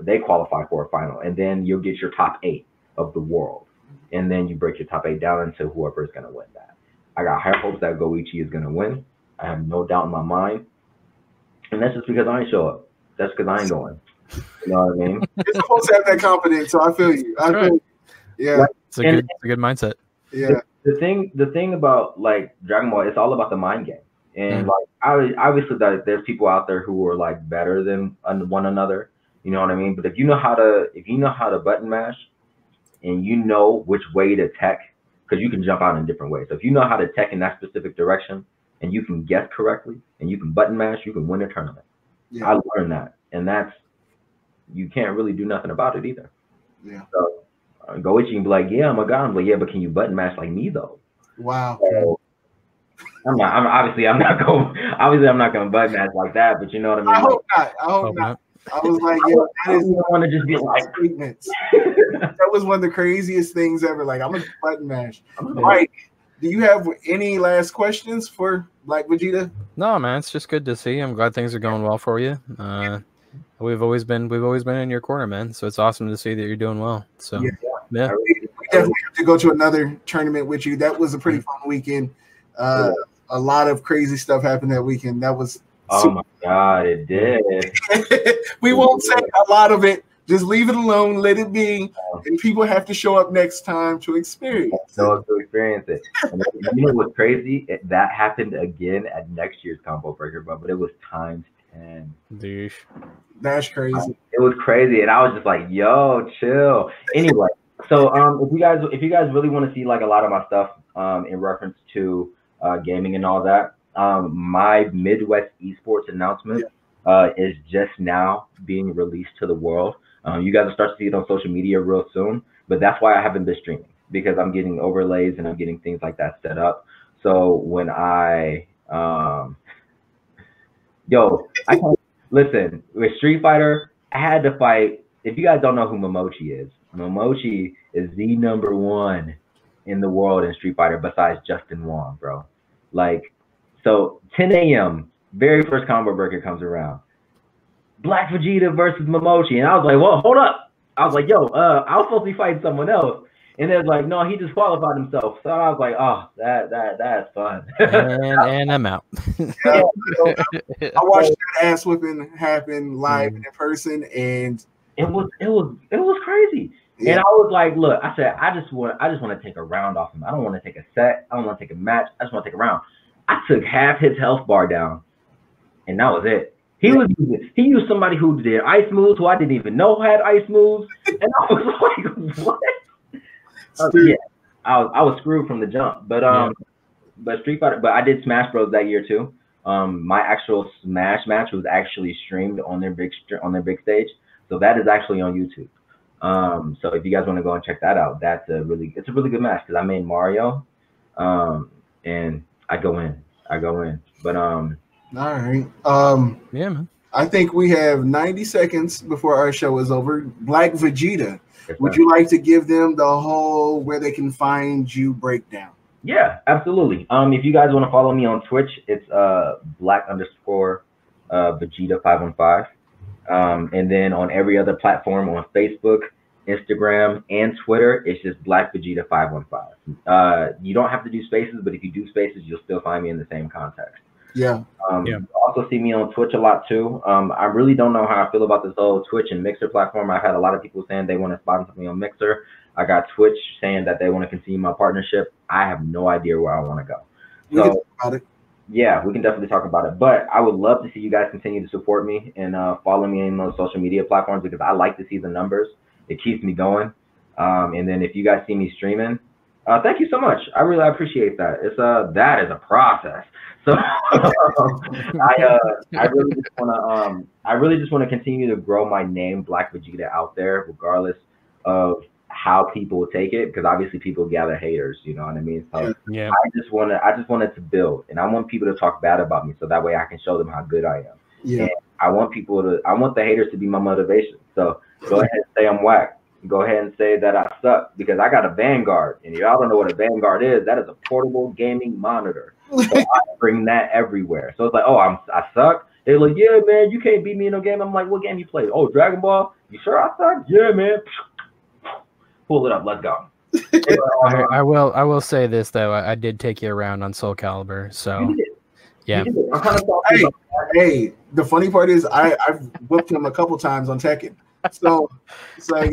They qualify for a final, and then you'll get your top 8 of the world, and then you break your top 8 down into whoever is going to win that. I got high hopes that Goichi is going to win. I have no doubt in my mind, and that's just because I ain't show up. That's because I ain't going. You know what I mean? You're supposed to have that confidence, so I feel you. I feel you. Yeah. It's a good mindset. Yeah. The thing about like Dragon Ball, it's all about the mind game. And like obviously that there's people out there who are like better than one another. You know what I mean? But if you know how to button mash and you know which way to tech, because you can jump out in different ways. So if you know how to tech in that specific direction and you can guess correctly and you can button mash, you can win a tournament. Yeah. I learned that, and that's, you can't really do nothing about it either. Yeah. So Goichi can be like, yeah, I'm a god. I'm like, yeah, but can you button mash like me though? Wow. So, I'm obviously not gonna button mash like that, but you know what I mean? I hope like, not. I hope not. I was like, yo, that is one of the statements. That was one of the craziest things ever. Like, I'm gonna button mash. Mike, do you have any last questions for Black Vegeta? No, man, it's just good to see. I'm glad things are going well for you. We've always been in your corner, man. So it's awesome to see that you're doing well. So yeah. We definitely have to go to another tournament with you. That was a pretty fun weekend. A lot of crazy stuff happened that weekend. That was super. Oh my god, it did. We won't say a lot of it. Just leave it alone, let it be, and people have to show up next time to experience it. And you know what's crazy? That happened again at next year's Combo Breaker, but it was times 10. Dude. That's crazy. It was crazy, and I was just like, yo, chill. Anyway, so if you guys really want to see like a lot of my stuff in reference to gaming and all that, my Midwest Esports announcement is just now being released to the world. You guys will start to see it on social media real soon, but that's why I haven't been streaming, because I'm getting overlays and I'm getting things like that set up. So when I, listen, with Street Fighter, I had to fight. If you guys don't know who Momochi is, Momochi is the #1 in the world in Street Fighter besides Justin Wong, bro. Like, so 10 a.m., very first Combo Breaker comes around. Black Vegeta versus Momochi. And I was like, whoa, hold up. I was like, yo, I was supposed to be fighting someone else. And they're like, no, he disqualified himself. So I was like, oh, that's fun. and I'm out. Yeah, so I watched that ass whipping happen live in person, and it was crazy. Yeah. And I was like, look, I said, I just want to take a round off him. I don't want to take a set. I don't want to take a match. I just want to take a round. I took half his health bar down, and that was it. He used somebody who did ice moves, who I didn't even know had ice moves, and I was like, what? Yeah, I was screwed from the jump. But but Street Fighter, but I did Smash Bros that year too. My actual Smash match was actually streamed on their big stage, so that is actually on YouTube. So if you guys want to go and check that out, it's a really good match because I made Mario, and I go in. But all right. Yeah, man. I think we have 90 seconds before our show is over. Black Vegeta, would you like to give them the whole where they can find you breakdown? Yeah, absolutely. If you guys want to follow me on Twitch, it's black_Vegeta515. And then on every other platform, on Facebook, Instagram, and Twitter, it's just Black Vegeta 515. You don't have to do spaces, but if you do spaces, you'll still find me in the same context. Yeah. Also see me on Twitch a lot too. I really don't know how I feel about this whole Twitch and Mixer platform. I had a lot of people saying they want to sponsor me on Mixer. I got Twitch saying that they want to continue my partnership. I have no idea where I want to go. So, we can talk about it. Yeah, we can definitely talk about it. But I would love to see you guys continue to support me and follow me on those social media platforms, because I like to see the numbers. It keeps me going. And then if you guys see me streaming, thank you so much. I really appreciate that. It's that is a process. So I really just want to continue to grow my name, Black Vegeta, out there, regardless of how people take it, because obviously people gather haters, you know what I mean? So yeah. I just wanted to build, and I want people to talk bad about me so that way I can show them how good I am. Yeah. And I want the haters to be my motivation. So go ahead and say I'm whack. Go ahead and say that I suck, because I got a Vanguard, and y'all don't know what a Vanguard is. That is a portable gaming monitor. So I bring that everywhere. So it's like, oh, I suck. They're like, yeah, man, you can't beat me in no game. I'm like, what game you play? Oh, Dragon Ball. You sure I suck? Yeah, man. Pull it up. Let's go. I will say this though. I did take you around on Soul Calibur. So yeah. Hey, the funny part is I've whipped him a couple times on Tekken. So it's like,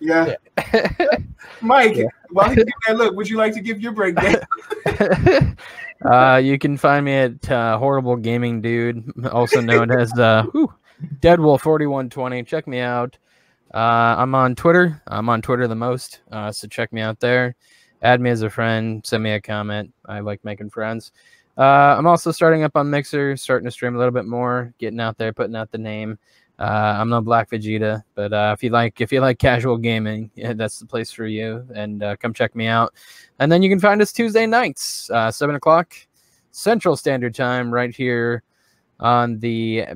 yeah. Mike, while he's getting that look, would you like to give your breakdown? You can find me at Horrible Gaming Dude, also known as Deadwolf4120. Check me out. I'm on Twitter. I'm on Twitter the most, so check me out there. Add me as a friend. Send me a comment. I like making friends. I'm also starting up on Mixer, starting to stream a little bit more, getting out there, putting out the name. I'm not Black Vegeta, but if you like casual gaming, yeah, that's the place for you. And come check me out. And then you can find us Tuesday nights, 7 o'clock Central Standard Time, right here on the.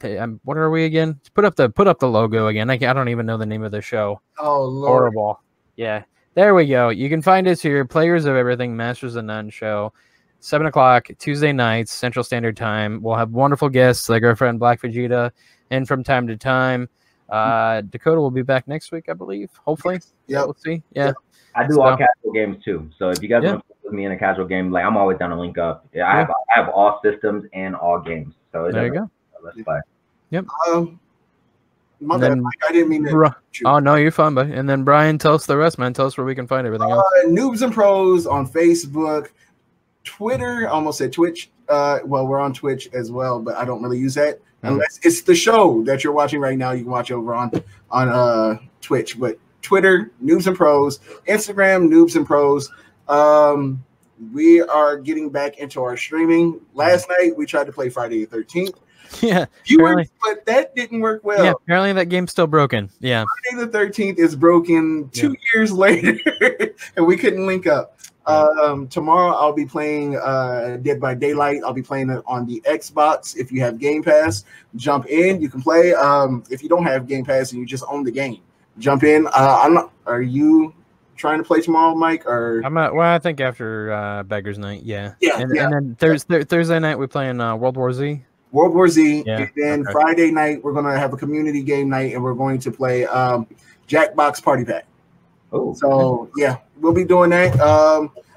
What are we again? Put up the logo again. I don't even know the name of the show. Oh, Lord. Horrible. Yeah, there we go. You can find us here, Players of Everything, Masters of None show, 7 o'clock Tuesday nights Central Standard Time. We'll have wonderful guests like our friend Black Vegeta, and from time to time, Dakota will be back next week, I believe. Hopefully, yeah, we'll see. Yeah, yep. I do all casual games too. So if you guys want to play with me in a casual game, like I'm always down to link up. Yeah, I have all systems and all games. So there you go. Let's play. Yep. My bad, Mike. I didn't mean to. Oh, no, you're fine, buddy. And then, Brian, tell us the rest, man. Tell us where we can find everything else. Noobs and Pros on Facebook, Twitter. I almost said Twitch. Well, we're on Twitch as well, but I don't really use that. Unless it's the show that you're watching right now, you can watch over on Twitch. But Twitter, Noobs and Pros. Instagram, Noobs and Pros. We are getting back into our streaming. Last night, we tried to play Friday the 13th. Yeah, but that didn't work well. Yeah, apparently that game's still broken. Yeah, Friday the 13th is broken 2 years later, and we couldn't link up. Tomorrow I'll be playing Dead by Daylight. I'll be playing it on the Xbox. If you have Game Pass, jump in. You can play. If you don't have Game Pass and you just own the game, jump in. Are you trying to play tomorrow, Mike? Or I think after Beggar's Night. Yeah. Yeah. And then Thursday night we're playing World War Z, and then Friday night we're gonna have a community game night, and we're going to play Jackbox Party Pack. Oh, so yeah, we'll be doing that.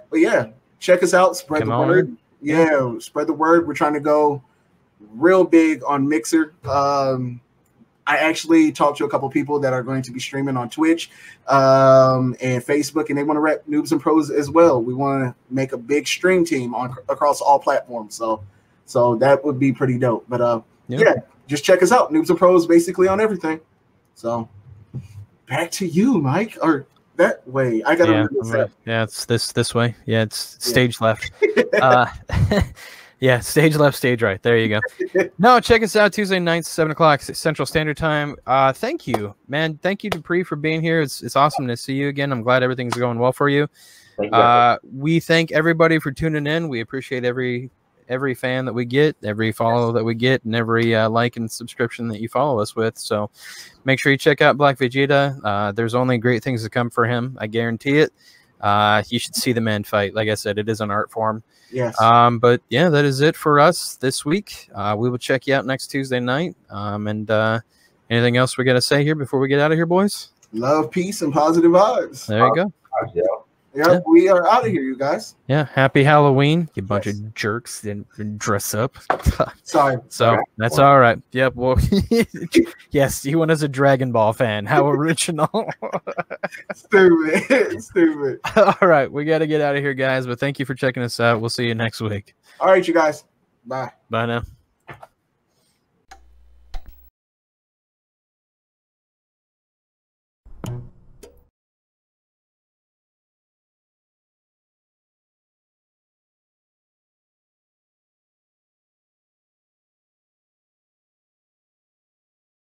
But yeah, check us out, spread the word. Yeah, spread the word. We're trying to go real big on Mixer. I actually talked to a couple people that are going to be streaming on Twitch and Facebook, and they want to rep Noobs and Pros as well. We want to make a big stream team across all platforms. So that would be pretty dope. But just check us out. Noobs and Pros basically on everything. So back to you, Mike. Or that way. I gotta remember this up. Yeah, it's this way. Yeah, it's stage left. Yeah, stage left, stage right. There you go. No, check us out Tuesday nights, 7 o'clock Central Standard Time. Thank you, man. Thank you, Dupree, for being here. It's awesome to see you again. I'm glad everything's going well for you. We thank everybody for tuning in. We appreciate every fan that we get, every follow that we get, and every like and subscription that you follow us with. So make sure you check out Black Vegeta. There's only great things to come for him. I guarantee it. You should see the man fight. Like I said, it is an art form. Yes. But yeah, that is it for us this week. We will check you out next Tuesday night. And anything else we got to say here before we get out of here, boys? Love, peace, and positive vibes. There you go. Yeah, we are out of here, you guys. Yeah, happy Halloween, you bunch of jerks and dress up. Sorry. So okay. That's all right. Yep. Well, yes, you went as a Dragon Ball fan. How original. Stupid. All right, we got to get out of here, guys. But thank you for checking us out. We'll see you next week. All right, you guys. Bye. Bye now.